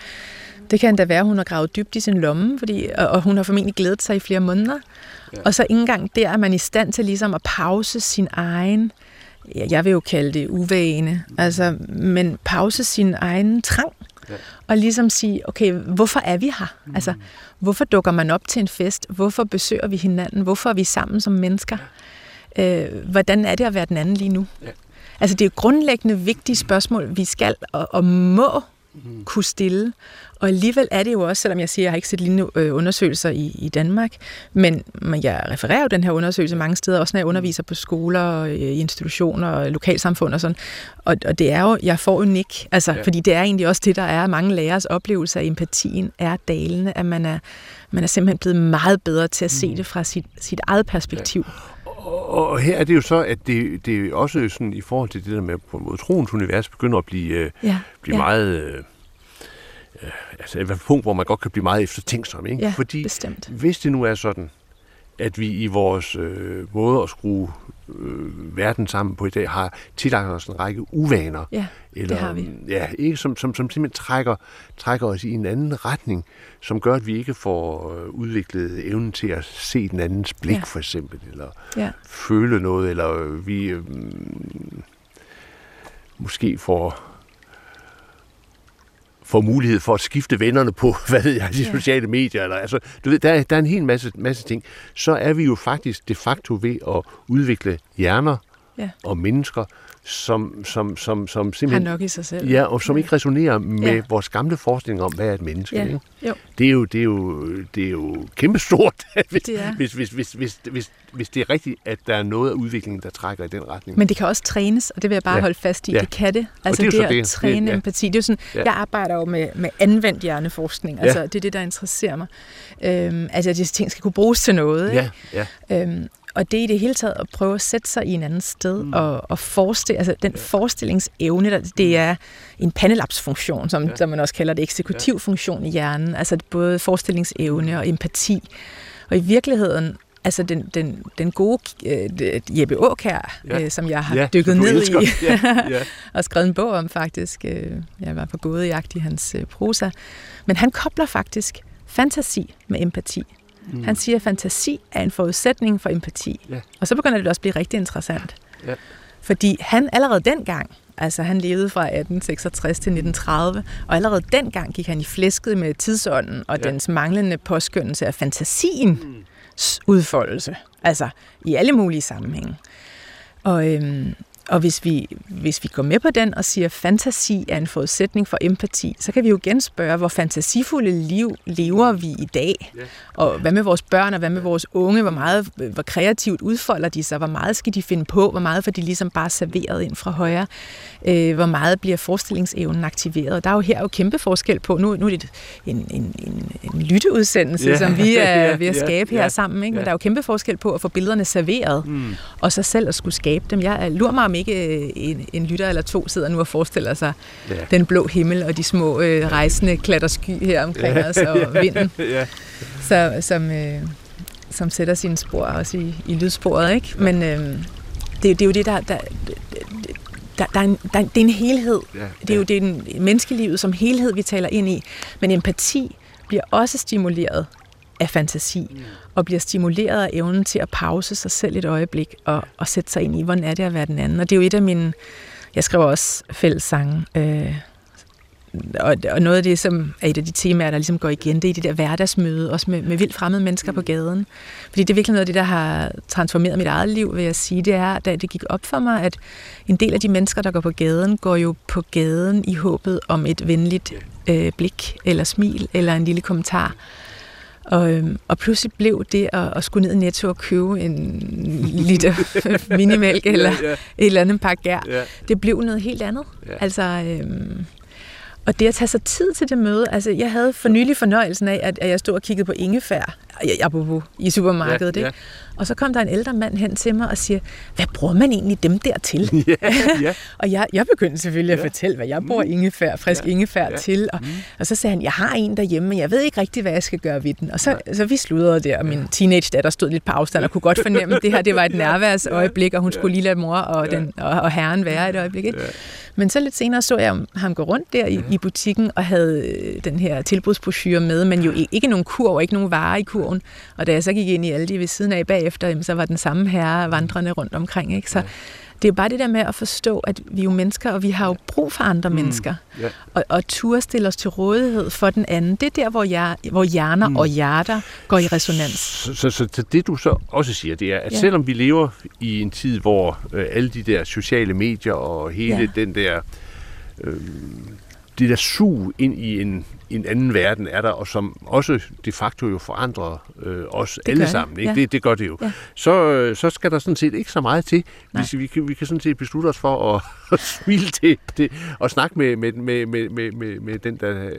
det kan da være, at hun har gravet dybt i sin lomme, fordi, og, og hun har formentlig glædet sig i flere måneder, ja. og så ikke engang der er man i stand til ligesom at pause sin egen, jeg vil jo kalde det uvane, altså, men pause sin egen trang Ja. Og ligesom sige, okay, hvorfor er vi her? Mm. Altså, hvorfor dukker man op til en fest? Hvorfor besøger vi hinanden? Hvorfor er vi sammen som mennesker? Ja. Øh, hvordan er det at være den anden lige nu? Ja. Altså, det er grundlæggende vigtige spørgsmål, vi skal og, og må mm. kunne stille. Og alligevel er det jo også, selvom jeg siger, at jeg har ikke set lignende undersøgelser i, i Danmark, men jeg refererer jo den her undersøgelse mange steder, også når jeg underviser på skoler, i institutioner og lokalsamfund og sådan. Og, og det er jo, jeg får unik, altså, ja. Fordi det er egentlig også det, der er mange lærers oplevelser af empatien er dalende, at man er, man er simpelthen blevet meget bedre til at mm. se det fra sit, sit eget perspektiv. Ja. Og her er det jo så, at det, det er også sådan, i forhold til det der med, på en måde, troens univers begynder at blive, øh, ja. blive ja. meget... Øh, øh, altså et punkt, hvor man godt kan blive meget eftertænksom, ikke? Ja, fordi bestemt. Hvis det nu er sådan, at vi i vores øh, måde at skrue øh, verden sammen på i dag, har tillagt os en række uvaner. Ja, eller, det har vi. Ja, ikke, som, som, som simpelthen trækker, trækker os i en anden retning, som gør, at vi ikke får udviklet evnen til at se den andens blik, ja. For eksempel, eller ja. Føle noget, eller vi øh, måske får... får mulighed for at skifte vennerne på, hvad ved jeg, de yeah. sociale medier. Eller, altså, du ved, der, der er en hel masse, masse ting. Så er vi jo faktisk de facto ved at udvikle hjerner yeah. og mennesker, som, som, som, som simpelthen... har nok i sig selv. Ja, og som yeah. ikke resonerer med yeah. vores gamle forestilling om, hvad er et menneske. Yeah. Ikke? Jo. Det, er jo, det, er jo, det er jo kæmpestort, hvis, det er. Hvis, hvis, hvis, hvis, hvis, hvis det er rigtigt, at der er noget af udviklingen, der trækker i den retning. Men det kan også trænes, og det vil jeg bare ja. Holde fast i. Ja. Det kan det. Altså det, det at det. Træne det, ja. Empati. Det er jo sådan, ja. Jeg arbejder jo med, med anvendt hjerneforskning. Altså, ja. Det er det, der interesserer mig. Øhm, altså, at de ting skal kunne bruges til noget. Ja. Ja. Øhm, og det er i det hele taget at prøve at sætte sig i en anden sted mm. og, og forestille, altså den ja. Forestillingsevne, der, det er en pandelapsfunktion, som, ja. Som man også kalder det, eksekutiv ja. Funktion i hjernen, altså både forestillingsevne og empati. Og i virkeligheden, altså den, den, den gode øh, Jeppe Åkær, ja. øh, som jeg har ja, dykket ned elsker. I ja. Ja. og skrevet en bog om faktisk, øh, jeg var på gådejagt i hans øh, prosa, men han kobler faktisk fantasi med empati. Mm. Han siger, at fantasi er en forudsætning for empati. Yeah. Og så begynder det også at blive rigtig interessant. Yeah. Fordi han allerede dengang, altså han levede fra atten seksogtres til nitten tredive, og allerede dengang gik han i flæsket med tidsånden og yeah. dens manglende påskyndelse af fantasiens udfoldelse. Altså i alle mulige sammenhænge. Og, øhm, og hvis, vi, hvis vi går med på den og siger, at fantasi er en forudsætning for empati, så kan vi jo genspørge, hvor fantasifulde liv lever vi i dag? Og hvad med vores børn, og hvad med vores unge? Hvor, meget, hvor kreativt udfolder de sig? Hvor meget skal de finde på? Hvor meget får de ligesom bare serveret ind fra højre? Hvor meget bliver forestillingsevnen aktiveret? Der er jo her jo kæmpe forskel på. Nu, nu er det en, en, en, en lytteudsendelse, yeah. som vi er ved at skabe yeah. her sammen. Ikke? Men yeah. der er jo kæmpe forskel på at få billederne serveret, mm. og så selv at skulle skabe dem. Jeg lurer mig ikke en, en lytter eller to sidder nu og forestiller sig ja. Den blå himmel og de små øh, rejsende klatter sky her omkring ja. Os og ja. Vinden, ja. Så, som, øh, som sætter sine spor også i, i lydsporet. Ikke? Ja. Men øh, det, det er jo det, der... der, der, der, er, en, der det er en helhed. Ja. Ja. Det er jo det er en, menneskelivet som helhed, vi taler ind i. Men empati bliver også stimuleret af fantasi, mm. og bliver stimuleret af evnen til at pause sig selv et øjeblik, og, og sætte sig ind i, hvordan er det at være den anden. Og det er jo et af mine... Jeg skriver også fællessange, øh, og, og noget af det, som er et af de temaer, der ligesom går igen, det er det der hverdagsmøde, også med, med vildt fremmede mennesker mm. på gaden. Fordi det er virkelig noget af det, der har transformeret mit eget liv, vil jeg sige. Det er, da det gik op for mig, at en del af de mennesker, der går på gaden, går jo på gaden i håbet om et venligt øh, blik, eller smil, eller en lille kommentar. Og, øhm, og pludselig blev det at, at skulle ned i Netto og købe en liter minimælk eller yeah, yeah. et eller andet pakke gær, yeah. det blev noget helt andet. Yeah. Altså, øhm, og det at tage sig tid til det møde, altså jeg havde for nylig fornøjelsen af, at, at jeg stod og kiggede på ingefær apropos, i supermarkedet, yeah, yeah. og så kom der en ældre mand hen til mig og siger, hvad bruger man egentlig dem der til? Yeah, yeah. og jeg, jeg begyndte selvfølgelig yeah. at fortælle, hvad jeg bruger ingefær, frisk yeah, ingefær yeah. til. Og, mm. og så sagde han, jeg har en derhjemme, men jeg ved ikke rigtig, hvad jeg skal gøre ved den. Og så, yeah. så vi sludrede der, og min teenage-datter stod lidt på afstand og kunne godt fornemme, at det her det var et nærværsøjeblik, og hun yeah. skulle lige lade mor og, den, og, og herren være et øjeblik. Yeah. Men så lidt senere så jeg ham gå rundt der i, mm. i butikken og havde den her tilbudsbrochure med, men jo ikke nogen kurv, ikke nogen varer i kurven. Og da jeg så gik ind i alle de ved siden af bagefter, så var den samme herre vandrende rundt omkring. Ikke? Så, Det er jo bare det der med at forstå, at vi er jo mennesker, og vi har jo brug for andre mm. mennesker. Yeah. Og, og turde stille os til rådighed for den anden. Det er der, hvor, jeg, hvor hjerner mm. og hjerter går i resonans. Så, så, så, så det du så også siger, det er, at yeah. selvom vi lever i en tid, hvor øh, alle de der sociale medier og hele yeah. den der... Øh, det der sug ind i en, en anden verden er der, og som også de facto jo forandrer øh, os det alle sammen. Det. Ikke? Ja. Det, det gør det jo. Ja. Så, så skal der sådan set ikke så meget til. Hvis vi, vi kan sådan set beslutte os for at, at smile til det, og snakke med, med, med, med, med, med den, der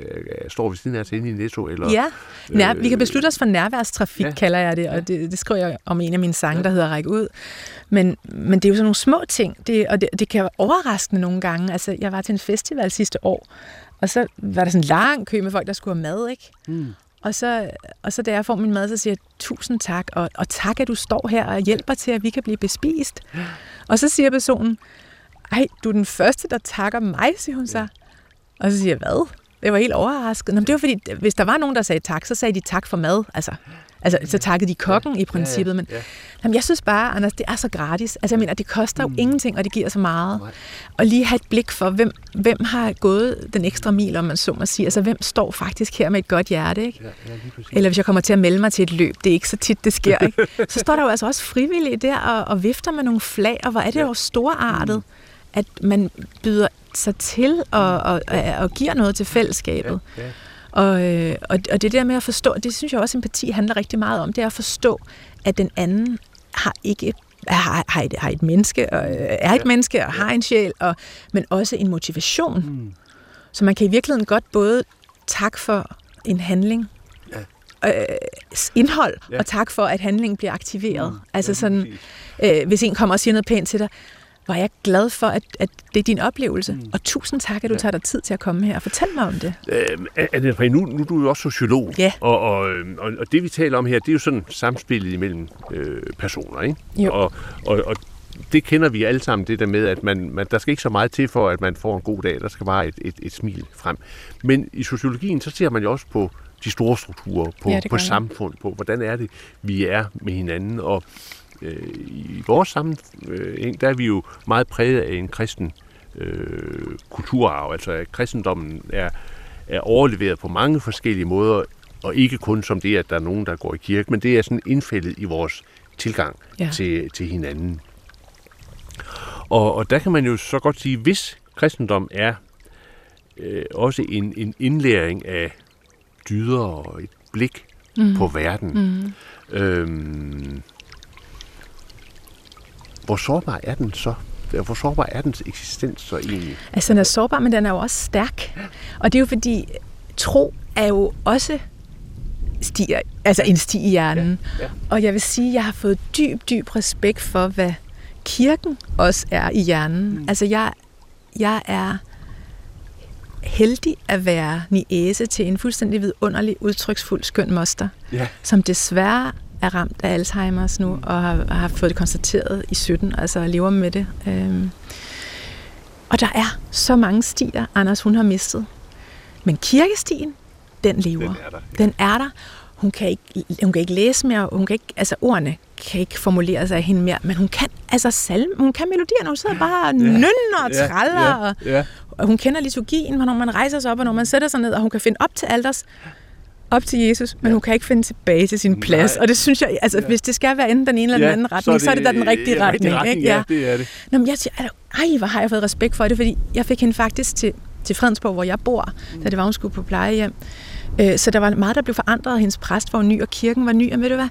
står ved siden af os inde i Netto. Eller, ja, Nær, øh, vi kan beslutte os for nærværstrafik, ja. Kalder jeg det, og ja. det, det skriver jeg om en af mine sange, ja. Der hedder Række ud. Men, men det er jo sådan nogle små ting, det, og det, det kan være overraskende nogle gange. Altså, jeg var til en festival sidste år, og så var der sådan en lang kø med folk, der skulle have mad, ikke? Mm. Og, så, og så da jeg får min mad, så siger jeg, tusind tak, og, og tak, at du står her og hjælper til, at vi kan blive bespist. Mm. Og så siger personen, ej, du er den første, der takker mig, siger hun så. Mm. Og så siger jeg, hvad? Jeg var helt overrasket. Nå, men det var fordi, hvis der var nogen, der sagde tak, så sagde de tak for mad, altså... Altså, så takkede de kokken ja, i princippet, ja, ja, men ja. Jamen, jeg synes bare, Anders, det er så gratis. Altså, jeg mener, det koster jo mm. ingenting, og det giver så meget. Og lige have et blik for, hvem, hvem har gået den ekstra mil, om man så må sige. Altså, hvem står faktisk her med et godt hjerte, ikke? Ja, ja, eller hvis jeg kommer til at melde mig til et løb, det er ikke så tit, det sker, ikke? Så står der jo altså også frivillige der, og, og vifter med nogle flag, og hvor er det ja. Jo storartet, mm. at man byder sig til og, og, og, og giver noget til fællesskabet. Ja, ja. Og, og det der med at forstå, det synes jeg også, empati handler rigtig meget om, det er at forstå, at den anden har ikke har, har et, har et menneske, og er et menneske, og har en sjæl, og, men også en motivation. Mm. Så man kan i virkeligheden godt både takke for en handling, ja. øh, indhold, ja. Og takke for, at handlingen bliver aktiveret. Mm. Altså ja, sådan, øh, hvis en kommer og siger noget pænt til dig, var jeg glad for, at, at det er din oplevelse. Mm. Og tusind tak, at du ja. Tager dig tid til at komme her og fortæl mig om det. Øhm, Annette, nu, nu er du jo også sociolog, yeah. og, og, og, og det vi taler om her, det er jo sådan samspillet imellem øh, personer, ikke? Og, og, og det kender vi alle sammen, det der med, at man, man, der skal ikke så meget til for, at man får en god dag, der skal bare et, et, et smil frem. Men i sociologien, så ser man jo også på de store strukturer, på, ja, på samfund, på hvordan er det, vi er med hinanden, og i vores sammenhæng, der er vi jo meget præget af en kristen øh, kulturarv, altså at kristendommen er, er overleveret på mange forskellige måder, og ikke kun som det, at der er nogen, der går i kirke, men det er sådan indfældet i vores tilgang ja. til, til hinanden. Og, og der kan man jo så godt sige, hvis kristendom er øh, også en, en indlæring af dyder og et blik mm. på verden, mm. øhm, hvor sårbar er den så? Hvor sårbar er dens eksistens så egentlig? Altså, den er sårbar, men den er jo også stærk. Og det er jo fordi, tro er jo også stiger, altså en sti i hjernen. Ja, ja. Og jeg vil sige, at jeg har fået dyb, dyb respekt for, hvad kirken også er i hjernen. Mm. Altså, jeg, jeg er heldig at være niæse til en fuldstændig vidunderlig, udtryksfuld, skøn moster, ja. Som desværre er ramt af Alzheimer's nu, og har, har fået det konstateret i sytten, altså lever med det. Øhm. Og der er så mange stier, Anders, hun har mistet. Men kirkestien, den lever. Den er der. Den er der. Hun kan ikke, hun kan ikke læse mere, hun kan ikke, altså ordene kan ikke formulere sig af hende mere, men hun kan altså salme, hun kan melodierne, hun sidder bare og yeah. nynner og traller, yeah. Yeah. Yeah. og hun kender liturgien, hvornår man rejser sig op, og når man sætter sig ned, og hun kan finde op til alters, op til Jesus, men ja. Hun kan ikke finde tilbage til sin Nej. Plads. Og det synes jeg, altså ja. Hvis det skal være enten den ene eller den ja, anden retning, så er det, så er det da den rigtige ja, retning. retning ikke? Ja, ja, det er det. Nå, men jeg siger, altså, ej, hvor har jeg fået respekt for det, fordi jeg fik hende faktisk til, til Fredensborg, hvor jeg bor, mm. da det var, hun skulle på plejehjem. Øh, så der var meget, der blev forandret. Hendes præst var ny, og kirken var ny, og ved du hvad?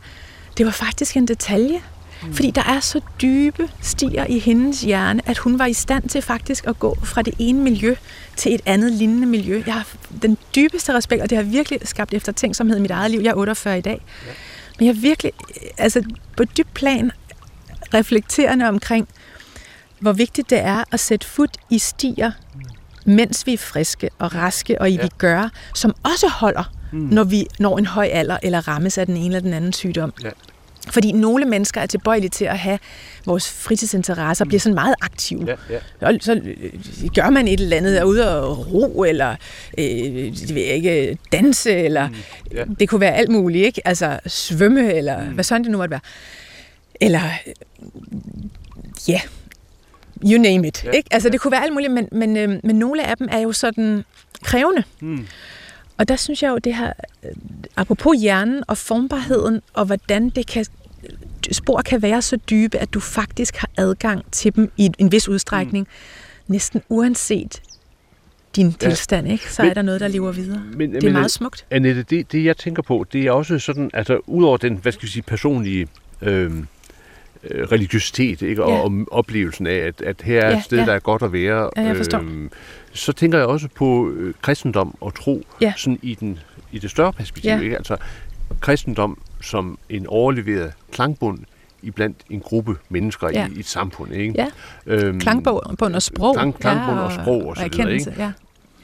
Det var faktisk en detalje. Mm. Fordi der er så dybe stier i hendes hjerne, at hun var i stand til faktisk at gå fra det ene miljø til et andet lignende miljø. Jeg har den dybeste respekt, og det har virkelig skabt eftertænksomhed i mit eget liv. Jeg er otteogfyrre i dag. Ja. Men jeg er virkelig, altså på et dybt plan, reflekterende omkring, hvor vigtigt det er at sætte fod i stier, mm. mens vi er friske og raske, og i ja. Vi gør, som også holder, mm. når vi når en høj alder, eller rammes af den ene eller den anden sygdom. Ja. Fordi nogle mennesker er tilbøjelige til at have vores fritidsinteresser, bliver sådan meget aktive. Ja, ja. Så gør man et eller andet, er ude og ro, eller øh, det vil ikke, danse, eller ja. Det kunne være alt muligt, ikke? Altså svømme, eller mm. hvad sådan det nu måtte være. Eller, ja, you name it. Ja, ikke? Altså, ja. Det kunne være alt muligt, men, men, øh, men nogle af dem er jo sådan krævende. Mm. Og der synes jeg jo, det her, apropos hjernen og formbarheden, og hvordan det kan, spor kan være så dybe, at du faktisk har adgang til dem i en vis udstrækning, mm. næsten uanset din ja. tilstand, ikke? Så men, er der noget, der lever videre. Men, det er men, meget smukt. Annette, det, det jeg tænker på, det er også sådan, altså udover den, hvad skal vi sige, personlige øh, religiøsitet, ikke? Ja. Og, og oplevelsen af, at, at her er ja, et sted, ja. der er godt at være, ja, øh, så tænker jeg også på øh, kristendom og tro, ja. sådan i, den, i det større perspektiv, ja. ikke? Altså kristendom som en overleveret klangbund i blandt en gruppe mennesker ja. i, i et samfund, ikke? Ja. Øhm, klangbund og sprog. Klang, klangbund ja, og, og sprog og så videre, ikke? Ja.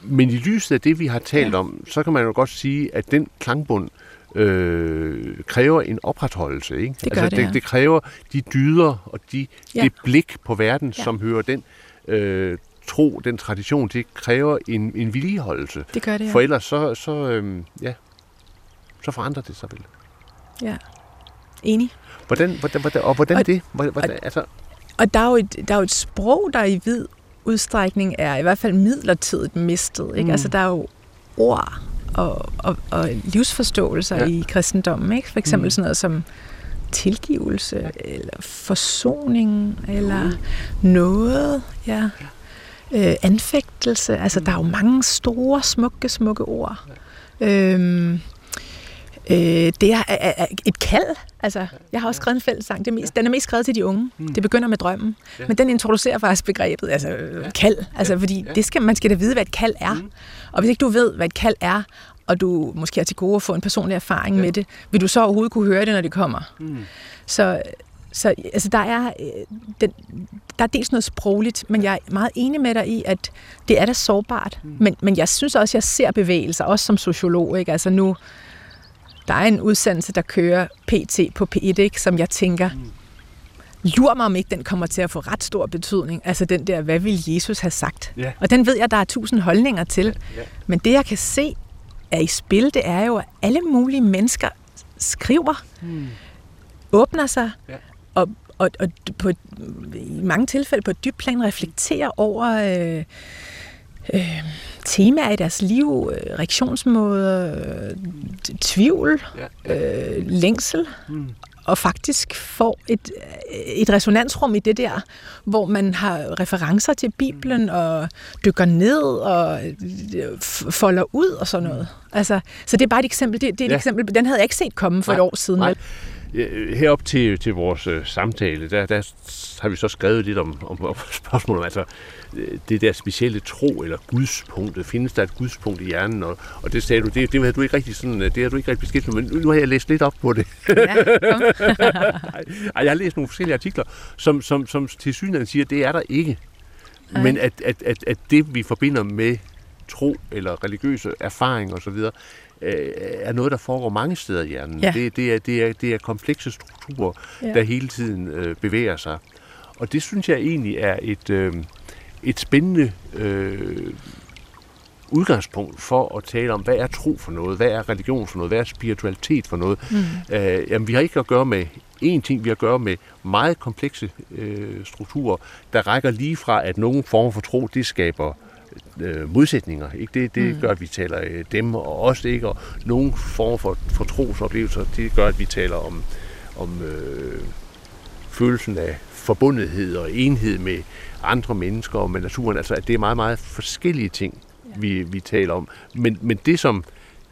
Men i lyset af det, vi har talt ja. om, så kan man jo godt sige, at den klangbund øh, kræver en opretholdelse, ikke? Det gør altså, det, ja. det, det kræver de dyder og de, ja. det blik på verden, ja. som hører den øh, tro, den tradition, det kræver en, en vedligeholdelse. Det gør det, ja. For ellers så, så, øh, ja, så forandrer det sig vel. Ja, enig. Hvordan, hvordan, hvordan, og hvordan og, det? Hvordan, og, altså? Og der er, jo et, der er jo et sprog, der i vid udstrækning er i hvert fald midlertidigt mistet. Ikke? Mm. Altså der er jo ord og, og, og livsforståelser ja. i kristendommen. Ikke? For eksempel mm. sådan noget som tilgivelse, eller forsoning, eller mm. noget, ja. Øh, anfægtelse. Altså mm. der er jo mange store, smukke, smukke ord. Ja. Øhm, Det er et kald. Altså, jeg har også skrevet en fællessang. Det er mest, den er mest skrevet til de unge. Mm. Det begynder med drømmen. Ja. Men den introducerer faktisk begrebet, altså ja. kald. Altså, ja. fordi ja. det skal, man skal da vide, hvad et kald er. Mm. Og hvis ikke du ved, hvad et kald er, og du måske er til gode at få en personlig erfaring ja. med det, vil du så overhovedet kunne høre det, når det kommer. Mm. Så, så altså, der, er, den, der er dels noget sprogligt, men jeg er meget enig med dig i, at det er da sårbart. Mm. Men, men jeg synes også, at jeg ser bevægelser, også som sociolog. Ikke? Altså nu... Der er en udsendelse, der kører P T på P et, ikke, som jeg tænker, lur mig om ikke, den kommer til at få ret stor betydning. Altså den der, hvad ville Jesus have sagt? Yeah. Og den ved jeg, der er tusind holdninger til. Yeah. Yeah. Men det, jeg kan se er i spil, det er jo, at alle mulige mennesker skriver, mm. åbner sig, yeah. og, og, og på, i mange tilfælde på et dybt plan reflekterer over... Øh, Øh, temaer i deres liv, øh, reaktionsmåder, øh, tvivl, ja, ja. Øh, længsel, mm. og faktisk får et, et resonansrum i det der, hvor man har referencer til Bibelen, mm. og dykker ned, og f- folder ud, og sådan noget. Mm. Altså, så det er bare et eksempel. Det, det er et ja. eksempel. Den havde jeg ikke set komme for nej, et år siden. Nej. Herop til, til vores øh, samtale, der, der har vi så skrevet lidt om, om, om spørgsmålet om altså, det der specielle tro eller gudspunktet. Findes der et gudspunkt i hjernen? Og, og det sagde du, det, det har du ikke rigtig sådan, det har du ikke rigtig beskæftiget med, men nu har jeg læst lidt op på det. Ja, kom. Ej, jeg har læst nogle forskellige artikler, som, som, som til synligheden siger, at det er der ikke. Ej. Men at, at, at, at det, vi forbinder med tro eller religiøse erfaring osv., er noget, der foregår mange steder i hjernen. Ja. Det, det, er, det, er, det er komplekse strukturer, ja. der hele tiden øh, bevæger sig. Og det synes jeg egentlig er et, øh, et spændende øh, udgangspunkt for at tale om, hvad er tro for noget, hvad er religion for noget, hvad er spiritualitet for noget. Mm. Øh, jamen, vi har ikke at gøre med én ting, vi har at gøre med meget komplekse øh, strukturer, der rækker lige fra, at nogen form for tro, det skaber modsætninger. Ikke? Det, det mm. gør, at vi taler dem og os, ikke? Og nogle former for, for trosoplevelser, det gør, at vi taler om, om øh, følelsen af forbundethed og enhed med andre mennesker og med naturen. Altså, at det er meget, meget forskellige ting, ja. vi, vi taler om. Men, men det, som,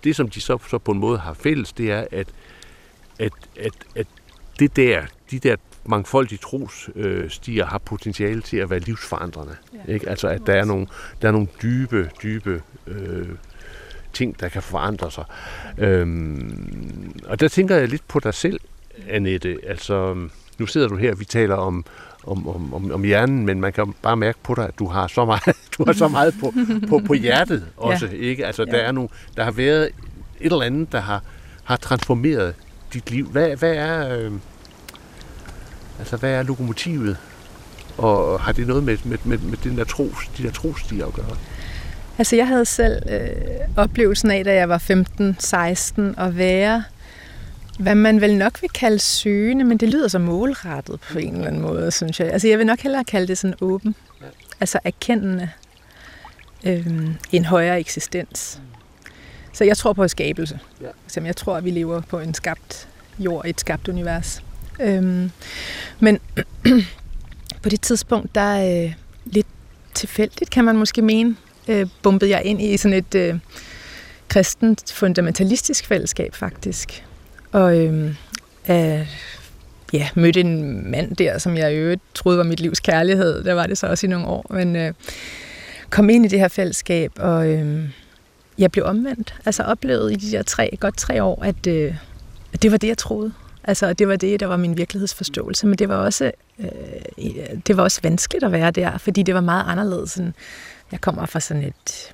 det, som de så, så på en måde har fælles, det er, at, at, at, at det der, de der mangfoldige trosstier har potentiale til at være livsforandrende. Ja. Ikke? Altså, at der er nogle, der er nogle dybe, dybe øh, ting, der kan forandre sig. Øhm, og der tænker jeg lidt på dig selv, Annette. Altså, nu sidder du her, vi taler om, om, om, om hjernen, men man kan bare mærke på dig, at du har så meget, du har så meget på, på, på hjertet også. Ja. Ikke? Altså, ja. der, er nogle, der har været et eller andet, der har, har transformeret dit liv. Hvad, hvad er... Øh, Altså, hvad er lokomotivet? Og har det noget med, med, med, med den der tros, de der trosstier at gøre? Altså, jeg havde selv øh, oplevelsen af, da jeg var femten seksten, at være hvad man vel nok vil kalde søgende, men det lyder så målrettet på en eller anden måde, synes jeg. Altså jeg vil nok hellere kalde det sådan åben, altså erkendende, øhm, en højere eksistens. Så jeg tror på skabelse. Altså, jeg tror, at vi lever på en skabt jord, et skabt univers. Øhm, men på det tidspunkt, der øh, lidt tilfældigt, kan man måske mene, øh, bumpede jeg ind i sådan et øh, kristent fundamentalistisk fællesskab faktisk. Og øh, øh, ja, mødte en mand der, som jeg jo troede var mit livs kærlighed. Der var det så også i nogle år. Men øh, kom ind i det her fællesskab, og øh, jeg blev omvendt. Altså oplevede i de der tre, godt tre år, at, øh, at det var det, jeg troede. Altså, det var det, der var min virkelighedsforståelse, men det var også, øh, det var også vanskeligt at være der, fordi det var meget anderledes. Sådan, jeg kommer fra sådan et,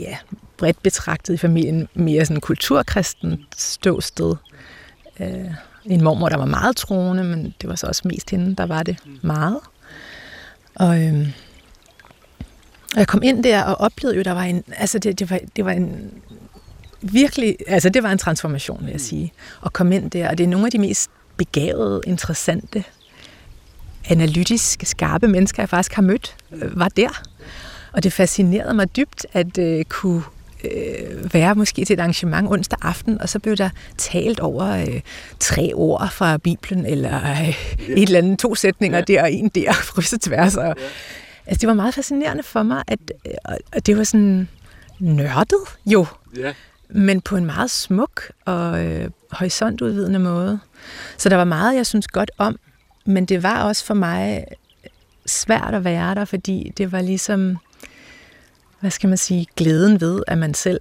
ja, bredt betragtet i familien, mere sådan kulturkristent ståsted. Øh, en mormor, der var meget troende, men det var så også mest hende, der var det meget. Og, øh, og jeg kom ind der og oplevede jo, der var en, altså det, det, var, det var en... Virkelig, altså det var en transformation, vil jeg sige, at komme ind der, og det er nogle af de mest begavede, interessante, analytisk skarpe mennesker, jeg faktisk har mødt, var der. Og det fascinerede mig dybt, at øh, kunne øh, være måske til et arrangement onsdag aften, og så blev der talt over øh, tre ord fra Bibelen, eller øh, et eller andet to sætninger der og en der, fryset tværs. Og, altså det var meget fascinerende for mig, at, øh, og det var sådan nørdet jo, yeah. Men på en meget smuk og øh, horisontudvidende måde. Så der var meget, jeg synes godt om, men det var også for mig svært at være der, fordi det var ligesom, hvad skal man sige, glæden ved, at man selv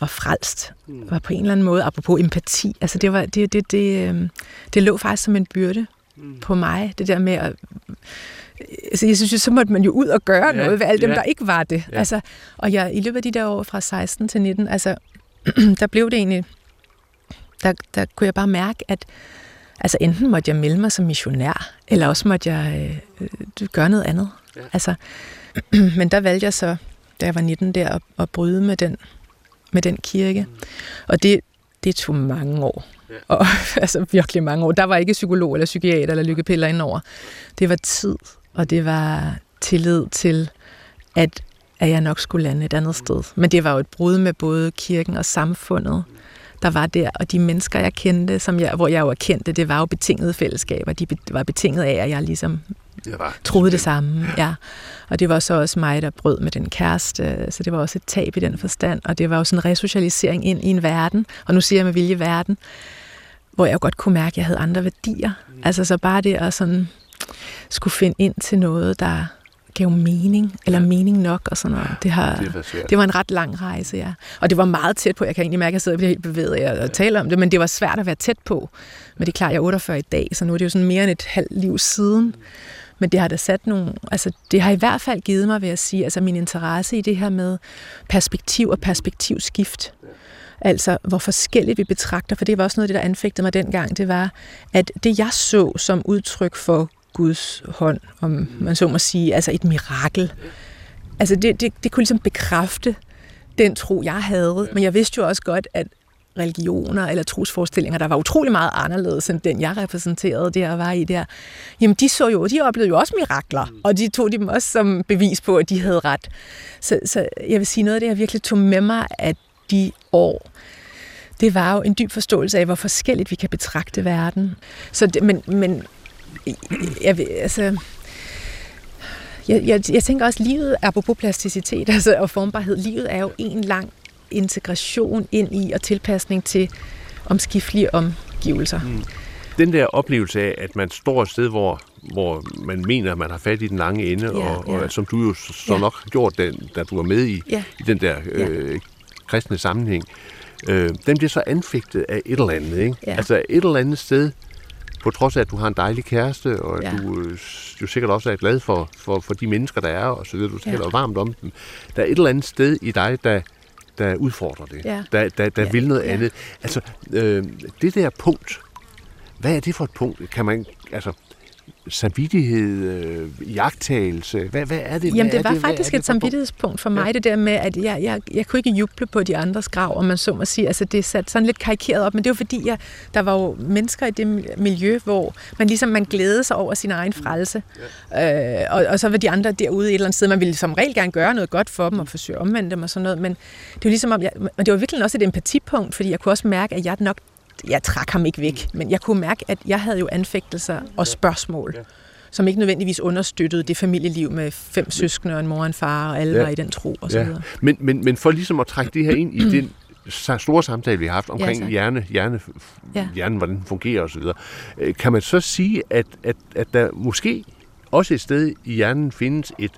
var frelst, mm. var på en eller anden måde, apropos empati. Altså det, var, det, det, det, øh, det lå faktisk som en byrde mm. på mig, det der med at... Så jeg synes, så måtte man jo ud og gøre yeah, noget ved alle dem, yeah. der ikke var det. Yeah. Altså, og jeg, i løbet af de der år fra seksten til nitten, altså, der blev det egentlig... Der, der kunne jeg bare mærke, at altså, enten måtte jeg melde mig som missionær, eller også måtte jeg øh, gøre noget andet. Yeah. Altså, men der valgte jeg så, da jeg var nitten der, at, at bryde med den, med den kirke. Mm. Og det, det tog mange år. Yeah. Og, altså virkelig mange år. Der var ikke psykolog eller psykiater eller lykkepiller indover. Det var tid. Og det var tillid til, at, at jeg nok skulle lande et andet sted. Men det var jo et brud med både kirken og samfundet, der var der. Og de mennesker, jeg kendte, som jeg, hvor jeg jo kendte, det var jo betingede fællesskaber. De var betinget af, at jeg ligesom jeg var, troede det samme. Ja. Og det var så også mig, der brød med den kæreste. Så det var også et tab i den forstand. Og det var jo sådan en resocialisering ind i en verden. Og nu siger jeg med vilje verden, hvor jeg jo godt kunne mærke, at jeg havde andre værdier. Altså så bare det og sådan... skulle finde ind til noget, der gav mening, eller mening nok og sådan noget. Det, har, det, det var en ret lang rejse, ja. Og det var meget tæt på. Jeg kan egentlig mærke, at jeg sidder og bliver helt bevæget af at ja. tale om det, men det var svært at være tæt på. Men det er klart, jeg er otteogfyrre i dag, så nu er det jo sådan mere end et halvt liv siden. Men det har da sat nogle... Altså, det har i hvert fald givet mig, vil jeg sige, altså min interesse i det her med perspektiv og perspektivskift. Altså, hvor forskelligt vi betragter, for det var også noget af det, der anfægtede mig dengang, det var, at det jeg så som udtryk for Guds hånd, om man så må sige, altså et mirakel. Altså det, det, det kunne ligesom bekræfte den tro, jeg havde, men jeg vidste jo også godt, at religioner eller trosforestillinger, der var utrolig meget anderledes end den, jeg repræsenterede der og var i der, jamen de så jo, de oplevede jo også mirakler, og de tog dem også som bevis på, at de havde ret. Så, så jeg vil sige, noget af det, jeg virkelig tog med mig af de år, det var jo en dyb forståelse af, hvor forskelligt vi kan betragte verden. Så det, men, men Jeg, altså, jeg, jeg, jeg tænker også, livet, apropos plasticitet altså, og formbarhed, livet er jo en lang integration ind i og tilpasning til omskiftelige omgivelser. Mm. Den der oplevelse af, at man står et sted, hvor, hvor man mener, at man har fat i den lange ende, ja, og, og ja. som du jo så ja. nok gjorde, den, da du var med i, ja. i den der øh, ja. kristne sammenhæng, øh, den bliver så anfægtet af et eller andet. Ikke? Ja. Altså et eller andet sted, på trods af, at du har en dejlig kæreste, og ja. du jo sikkert også er glad for, for, for de mennesker, der er, og så videre, du taler ja. varmt om dem. Der er et eller andet sted i dig, der, der udfordrer det, ja. der, der, der ja. vil noget ja. andet. Altså, øh, det der punkt, hvad er det for et punkt? Kan man, altså, samvittighed, øh, jagttagelse? Hvad, hvad er det? Jamen, det var det? faktisk det et samvittighedspunkt for mig, ja. det der med, at jeg, jeg, jeg kunne ikke juble på de andres grav, om man så må sige. Altså, det er sat sådan lidt karikeret op, men det var fordi, jeg, der var jo mennesker i det miljø, hvor man ligesom, man glædede sig over sin egen frelse. Ja. Øh, og, og så var de andre derude et eller andet sted. Man ville som regel gerne gøre noget godt for dem, og forsøge at omvende dem og sådan noget, men det var ligesom, om jeg, og det var virkelig også et empatipunkt, fordi jeg kunne også mærke, at jeg nok jeg trak ham ikke væk, men jeg kunne mærke, at jeg havde jo anfægtelser og spørgsmål, ja. Ja. som ikke nødvendigvis understøttede det familieliv med fem søskende og en mor og en far, og alle ja. var i den tro og så ja. videre. Men, men, men for ligesom at trække det her ind i den store samtale, vi har haft omkring ja, hjerne, hjerne, ja. hjernen, hvordan den fungerer og så videre, kan man så sige, at, at, at der måske også et sted i hjernen findes et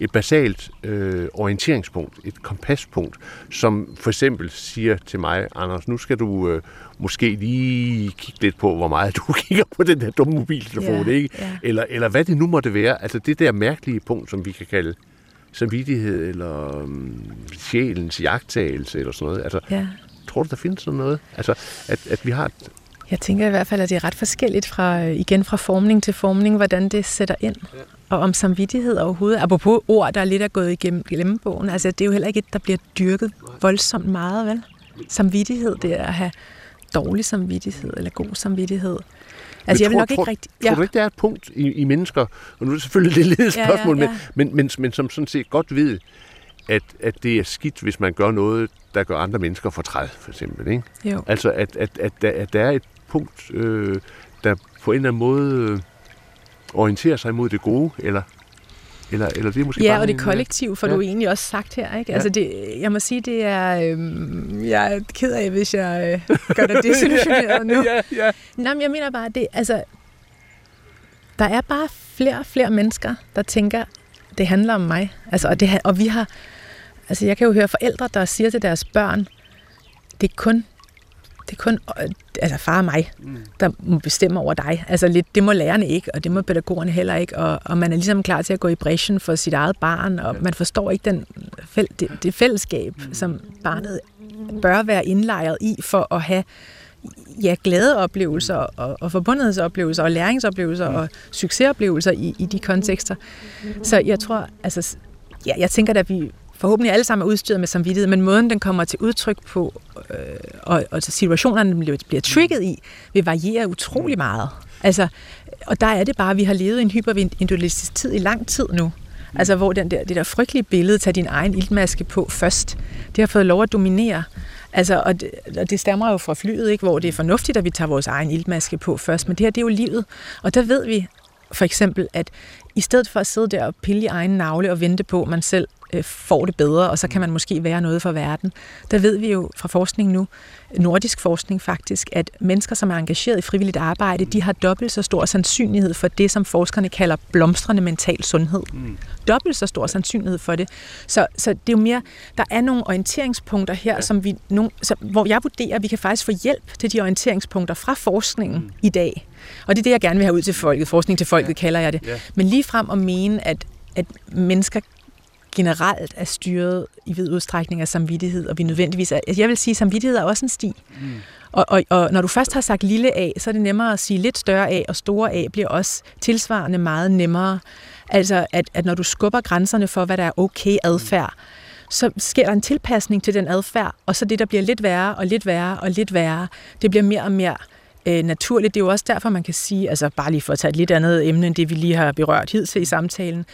et basalt øh, orienteringspunkt, et kompaspunkt, som for eksempel siger til mig, Anders, nu skal du øh, måske lige kigge lidt på, hvor meget du kigger på den der dumme mobiltelefon, yeah, ikke? Yeah. Eller, eller hvad det nu måtte være. Altså det der mærkelige punkt, som vi kan kalde samvittighed, eller um, sjælens jagttagelse, eller sådan noget. Altså, yeah. tror du, der findes sådan noget? Altså, at, at vi har... Et Jeg tænker i hvert fald, at det er ret forskelligt fra, igen fra formning til formning, hvordan det sætter ind. Og om samvittighed overhovedet. Apropos ord, der er lidt er gået igennem glemmebogen. Altså, det er jo heller ikke et, der bliver dyrket voldsomt meget, vel? Samvittighed, det er at have dårlig samvittighed eller god samvittighed. Altså, jeg vil nok ikke rigtig... Tror du ikke, der er et punkt i, i mennesker, og nu er det selvfølgelig lidt lidt spørgsmål, ja, ja, ja. Men, men, men, men som sådan set godt ved, At, at det er skidt, hvis man gør noget, der gør andre mennesker fortræd, for eksempel, ikke? Jo. Altså, at, at, at, at der er et punkt, øh, der på en eller anden måde orienterer sig imod det gode, eller, eller, eller det er måske ja, bare... Ja, og det kollektiv får ja. du egentlig også sagt her, ikke? Ja. Altså, det, jeg må sige, det er... Øh, jeg er ked af, hvis jeg øh, gør dig desillusioneret nu. Ja, ja. Nå, men jeg mener bare, det, altså, der er bare flere og flere mennesker, der tænker, det handler om mig. Altså, og, det, og vi har... Altså, jeg kan jo høre forældre, der siger til deres børn, det er kun, det er kun altså far og mig, der må bestemme over dig. Altså, lidt, det må lærerne ikke, og det må pædagogerne heller ikke, og, og man er ligesom klar til at gå i brechen for sit eget barn, og man forstår ikke den, det, det fællesskab, som barnet bør være indlejret i, for at have ja, glædeoplevelser, og, og forbundhedsoplevelser, og læringsoplevelser, og succesoplevelser i, i de kontekster. Så jeg tror, altså, ja, jeg tænker, at vi forhåbentlig alle sammen er udstyret med samvittighed, men måden, den kommer til udtryk på, øh, og, og situationerne, den bliver, bliver trigget i, vil variere utrolig meget. Altså, og der er det bare, at vi har levet i en hyperindividualistisk tid i lang tid nu. Altså, hvor den der, det der frygtelige billede, tager din egen iltmaske på først, det har fået lov at dominere. Altså, og det, og det stammer jo fra flyet, ikke, hvor det er fornuftigt, at vi tager vores egen iltmaske på først, men det her, det er jo livet. Og der ved vi for eksempel, at i stedet for at sidde der og pille i egen navle og vente på, at man selv øh, får det bedre, og så kan man måske være noget for verden, der ved vi jo fra forskning nu, nordisk forskning faktisk, at mennesker, som er engageret i frivilligt arbejde, de har dobbelt så stor sandsynlighed for det, som forskerne kalder blomstrende mental sundhed. Mm. Dobbelt så stor sandsynlighed for det. Så, så det er jo mere, der er nogle orienteringspunkter her, ja. som vi, nogle, så, hvor jeg vurderer, at vi kan faktisk få hjælp til de orienteringspunkter fra forskningen mm. i dag. Og det er det, jeg gerne vil have ud til folket. Forskning til folket ja. kalder jeg det. Ja. Men lige frem at mene, at, at mennesker generelt er styret i vid udstrækning af samvittighed, og vi nødvendigvis er... Jeg vil sige, at samvittighed er også en sti. Mm. Og, og, og når du først har sagt lille A, så er det nemmere at sige lidt større A, og store A bliver også tilsvarende meget nemmere. Altså, at, at når du skubber grænserne for, hvad der er okay adfærd, mm. så sker der en tilpasning til den adfærd, og så det, der bliver lidt værre, og lidt værre, og lidt værre, det bliver mere og mere øh, naturligt. Det er jo også derfor, man kan sige, altså bare lige for at tage et lidt andet emne, end det vi lige har berørt hidtil i samtalen,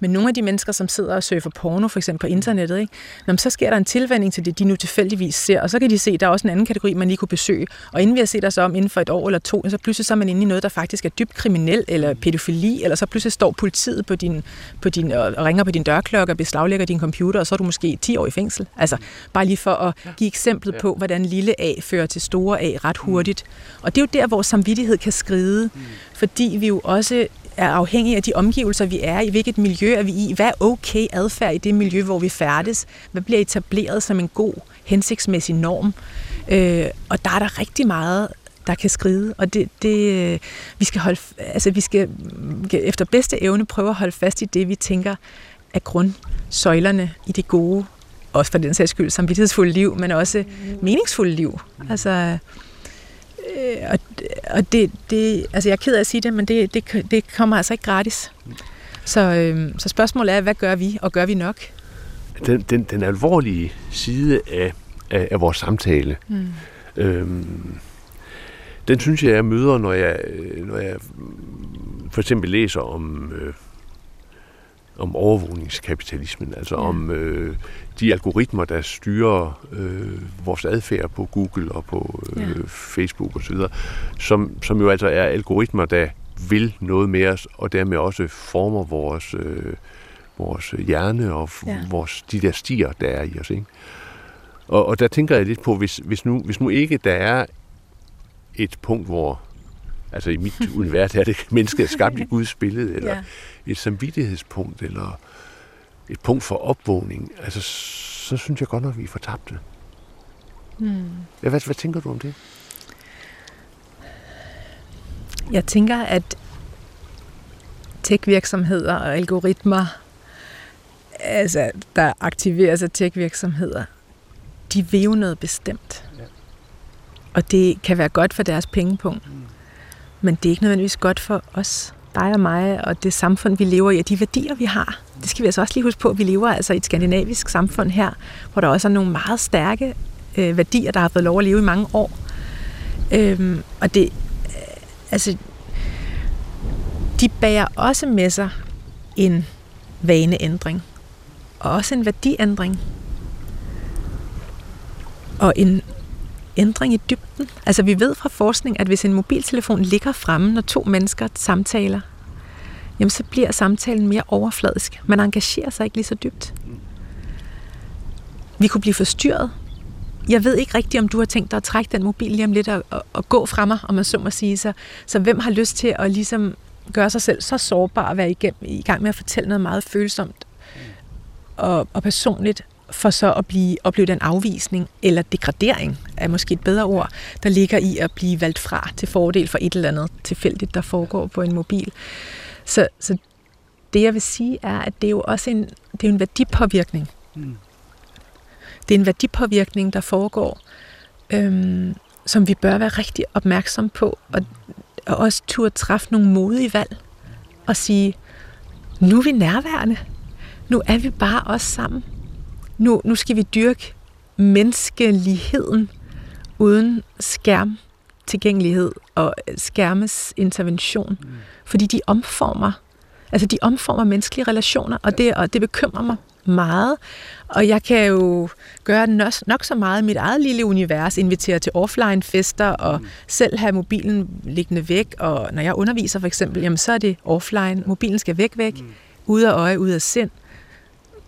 men nogle af de mennesker, som sidder og surfer porno, for eksempel på internettet, ikke? Nå, så sker der en tilvænning til det, de nu tilfældigvis ser, og så kan de se, at der er også en anden kategori, man lige kunne besøge, og inden vi har set os om inden for et år eller to, så pludselig så er man inde i noget, der faktisk er dybt kriminel eller pædofili, eller så pludselig står politiet på din, på din, og ringer på din dørklokke og beslaglægger din computer, og så er du måske ti år i fængsel. Altså, bare lige for at give eksemplet på, hvordan lille A fører til store A ret hurtigt. Og det er jo der, hvor samvittighed kan skride, fordi vi jo også er afhængig af de omgivelser, vi er i, hvilket miljø er vi i, hvad er okay adfærd i det miljø, hvor vi færdes, hvad bliver etableret som en god, hensigtsmæssig norm, øh, og der er der rigtig meget, der kan skride, og det, det vi skal holde, altså vi skal efter bedste evne prøve at holde fast i det, vi tænker er grundsøjlerne i det gode, også for den sags skyld samvittighedsfulde liv, men også meningsfulde liv, altså Øh, og og det, det, altså jeg er ked af at sige det, men det, det, det kommer altså ikke gratis. Så, øh, så spørgsmålet er, hvad gør vi, og gør vi nok? Den, den, den alvorlige side af, af, af vores samtale, mm. øhm, den synes jeg, jeg møder, når jeg, når jeg for eksempel læser om... Øh, om overvågningskapitalismen, altså ja. om øh, de algoritmer, der styrer øh, vores adfærd på Google og på øh, ja. Facebook osv., som, som jo altså er algoritmer, der vil noget med os, og dermed også former vores, øh, vores hjerne og ja. vores, de der stier, der er i os. Ikke? Og, og der tænker jeg lidt på, hvis, hvis, nu, hvis nu ikke der er et punkt, hvor... Altså i mit univers er det mennesket skabt i Guds billede, eller ja. et samvittighedspunkt, eller et punkt for opvågning. Altså, så synes jeg godt nok, at vi er fortabte. Hmm. Ja, hvad, hvad tænker du om det? Jeg tænker, at tech-virksomheder og algoritmer, altså der aktiverer sig tech-virksomheder, de vil jo noget bestemt. Ja. Og det kan være godt for deres pengepunkt. Hmm. Men det er ikke nødvendigvis godt for os, dig og mig, og det samfund, vi lever i, og de værdier, vi har. Det skal vi altså også lige huske på. Vi lever altså i et skandinavisk samfund her, hvor der også er nogle meget stærke øh, værdier, der har fået lov at leve i mange år. Øhm, og det, øh, altså, de bærer også med sig en vaneændring, og også en værdiændring, og en ændring i dybden. Altså vi ved fra forskning, at hvis en mobiltelefon ligger fremme, når to mennesker samtaler, jamen så bliver samtalen mere overfladisk. Man engagerer sig ikke lige så dybt. Vi kunne blive forstyrret. Jeg ved ikke rigtigt, om du har tænkt dig at trække den mobil lige om lidt og, og, og gå fra mig, om man så må sige. Så, så hvem har lyst til at ligesom gøre sig selv så sårbar og være igennem, i gang med at fortælle noget meget følsomt og, og personligt, for så at blive, opleve den afvisning eller degradering, er måske et bedre ord, der ligger i at blive valgt fra til fordel for et eller andet tilfældigt, der foregår på en mobil. Så, så det, jeg vil sige, er, at det er jo også en, det er en værdipåvirkning. Mm. Det er en værdipåvirkning, der foregår, øhm, som vi bør være rigtig opmærksom på, og, og også turde træffe nogle modige valg og sige, nu er vi nærværende. Nu er vi bare os sammen. Nu, nu skal vi dyrke menneskeligheden uden skærm tilgængelighed og skærmes intervention. Mm. Fordi de omformer, altså de omformer menneskelige relationer, og det, og det bekymrer mig meget. Og jeg kan jo gøre nok, nok så meget i mit eget lille univers, invitere til offline-fester og mm. selv have mobilen liggende væk. Og når jeg underviser for eksempel, jamen så er det offline. Mobilen skal væk, væk. Mm. Ude af øje, ude af sind.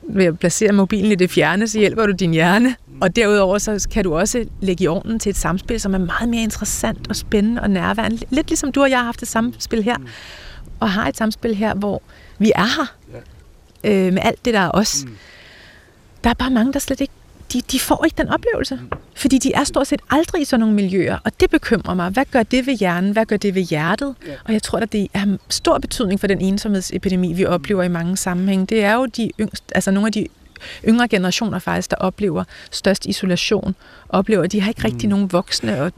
Ved at placere mobilen i det fjerne, så hjælper du din hjerne. Og derudover så kan du også lægge i ovnen til et samspil, som er meget mere interessant og spændende og nærværende. Lidt ligesom du og jeg har haft et samspil her, og har et samspil her, hvor vi er her øh, med alt det, der er os. Der er bare mange, der slet ikke, de, de får ikke den oplevelse, fordi de er stort set aldrig i sådan nogle miljøer, og det bekymrer mig. Hvad gør det ved hjernen? Hvad gør det ved hjertet? Og jeg tror, at det har stor betydning for den ensomhedsepidemi, vi oplever i mange sammenhænge. Det er jo de yngste, altså nogle af de yngre generationer faktisk, der oplever størst isolation, oplever, at de har ikke rigtig nogen voksne at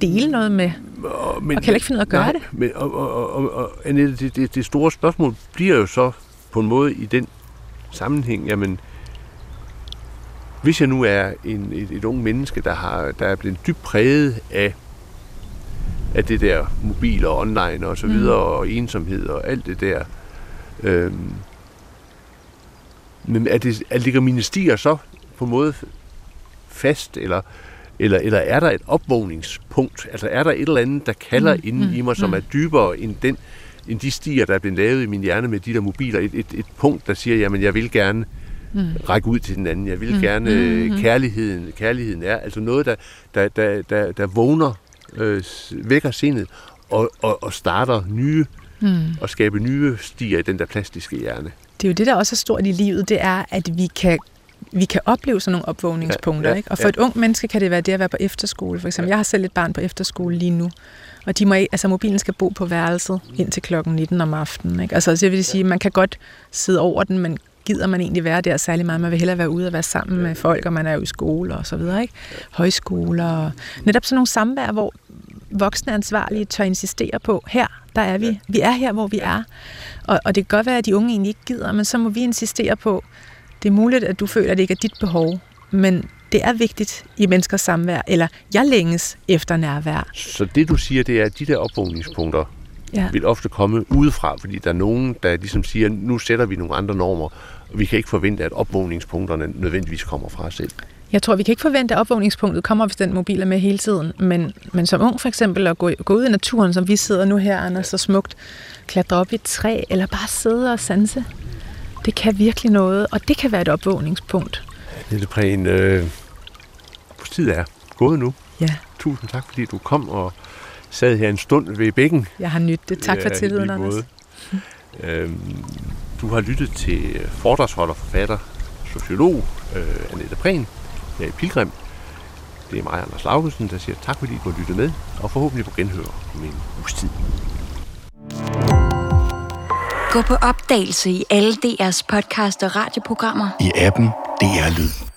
dele noget med, og, men, og kan heller ikke finde ud af at gøre nej, det. Men, og, og, og, og Annette, det, det, det store spørgsmål bliver jo så på en måde i den sammenhæng, jamen, hvis jeg nu er en, et, et ung menneske, der, har, der er blevet dybt præget af, af det der mobil og online og så videre, mm. og ensomhed og alt det der. Øhm, men er det, er, ligger mine stier så på en måde fast, eller, eller, eller er der et opvågningspunkt? Altså er der et eller andet, der kalder mm. inden i mig, som mm. er dybere end, den, end de stier, der er blevet lavet i min hjerne med de der mobiler? Et, et, et punkt, der siger, jamen jeg vil gerne Mm. række ud til den anden. Jeg vil gerne mm. kærligheden. Kærligheden er altså noget, der, der, der, der, der vågner, øh, vækker sindet og, og, og starter nye mm. og skaber nye stier i den der plastiske hjerne. Det er jo det, der også er stort i livet, det er, at vi kan, vi kan opleve sådan nogle opvågningspunkter. Ja, ja, ikke? Og for ja. et ungt menneske kan det være det at være på efterskole. For eksempel, ja. jeg har selv et barn på efterskole lige nu. Og de må, altså mobilen skal bo på værelset mm. indtil klokken nitten om aftenen. Ikke? Altså, så jeg vil sige, at ja. man kan godt sidde over den, men gider man egentlig være der særlig meget? Man vil hellere være ude og være sammen med folk, og man er jo i skole og så videre, ikke? Højskoler og netop sådan nogle samvær, hvor, voksne ansvarlige tør insistere på, her, der er vi. Vi er her, hvor vi er. Og, og det kan godt være, at de unge egentlig ikke gider, men så må vi insistere på, det er muligt, at du føler, at det ikke er dit behov, men det er vigtigt i menneskers samvær, eller jeg længes efter nærvær. Så det, du siger, det er, at de der opvågningspunkter ja. vil ofte komme udefra, fordi der er nogen, der ligesom siger, nu sætter vi nogle andre normer, og vi kan ikke forvente, at opvågningspunkterne nødvendigvis kommer fra os selv. Jeg tror, vi kan ikke forvente, at opvågningspunktet kommer, hvis den mobil er med hele tiden. Men, men som ung for eksempel at gå, gå ud i naturen, som vi sidder nu her, Anders, så smukt, klatre op i et træ, eller bare sidde og sanse. Det kan virkelig noget, og det kan være et opvågningspunkt. Annette Prehn, øh, vores tid er gået nu. Ja. Tusind tak, fordi du kom og sad her en stund ved bækken. Jeg har nydt det. Tak for ja, tilliden, Anders. Øhm, du har lyttet til foredragsholder, forfatter, sociolog øh, Annette Prehn. Jeg er Pilgrim. Det er mig, Anders Laugesen, der siger tak, fordi I kunne lytte med, og forhåbentlig på genhør om en uges tid. Gå på opdagelse i alle D R's podcast og radioprogrammer. I appen D R Lyd.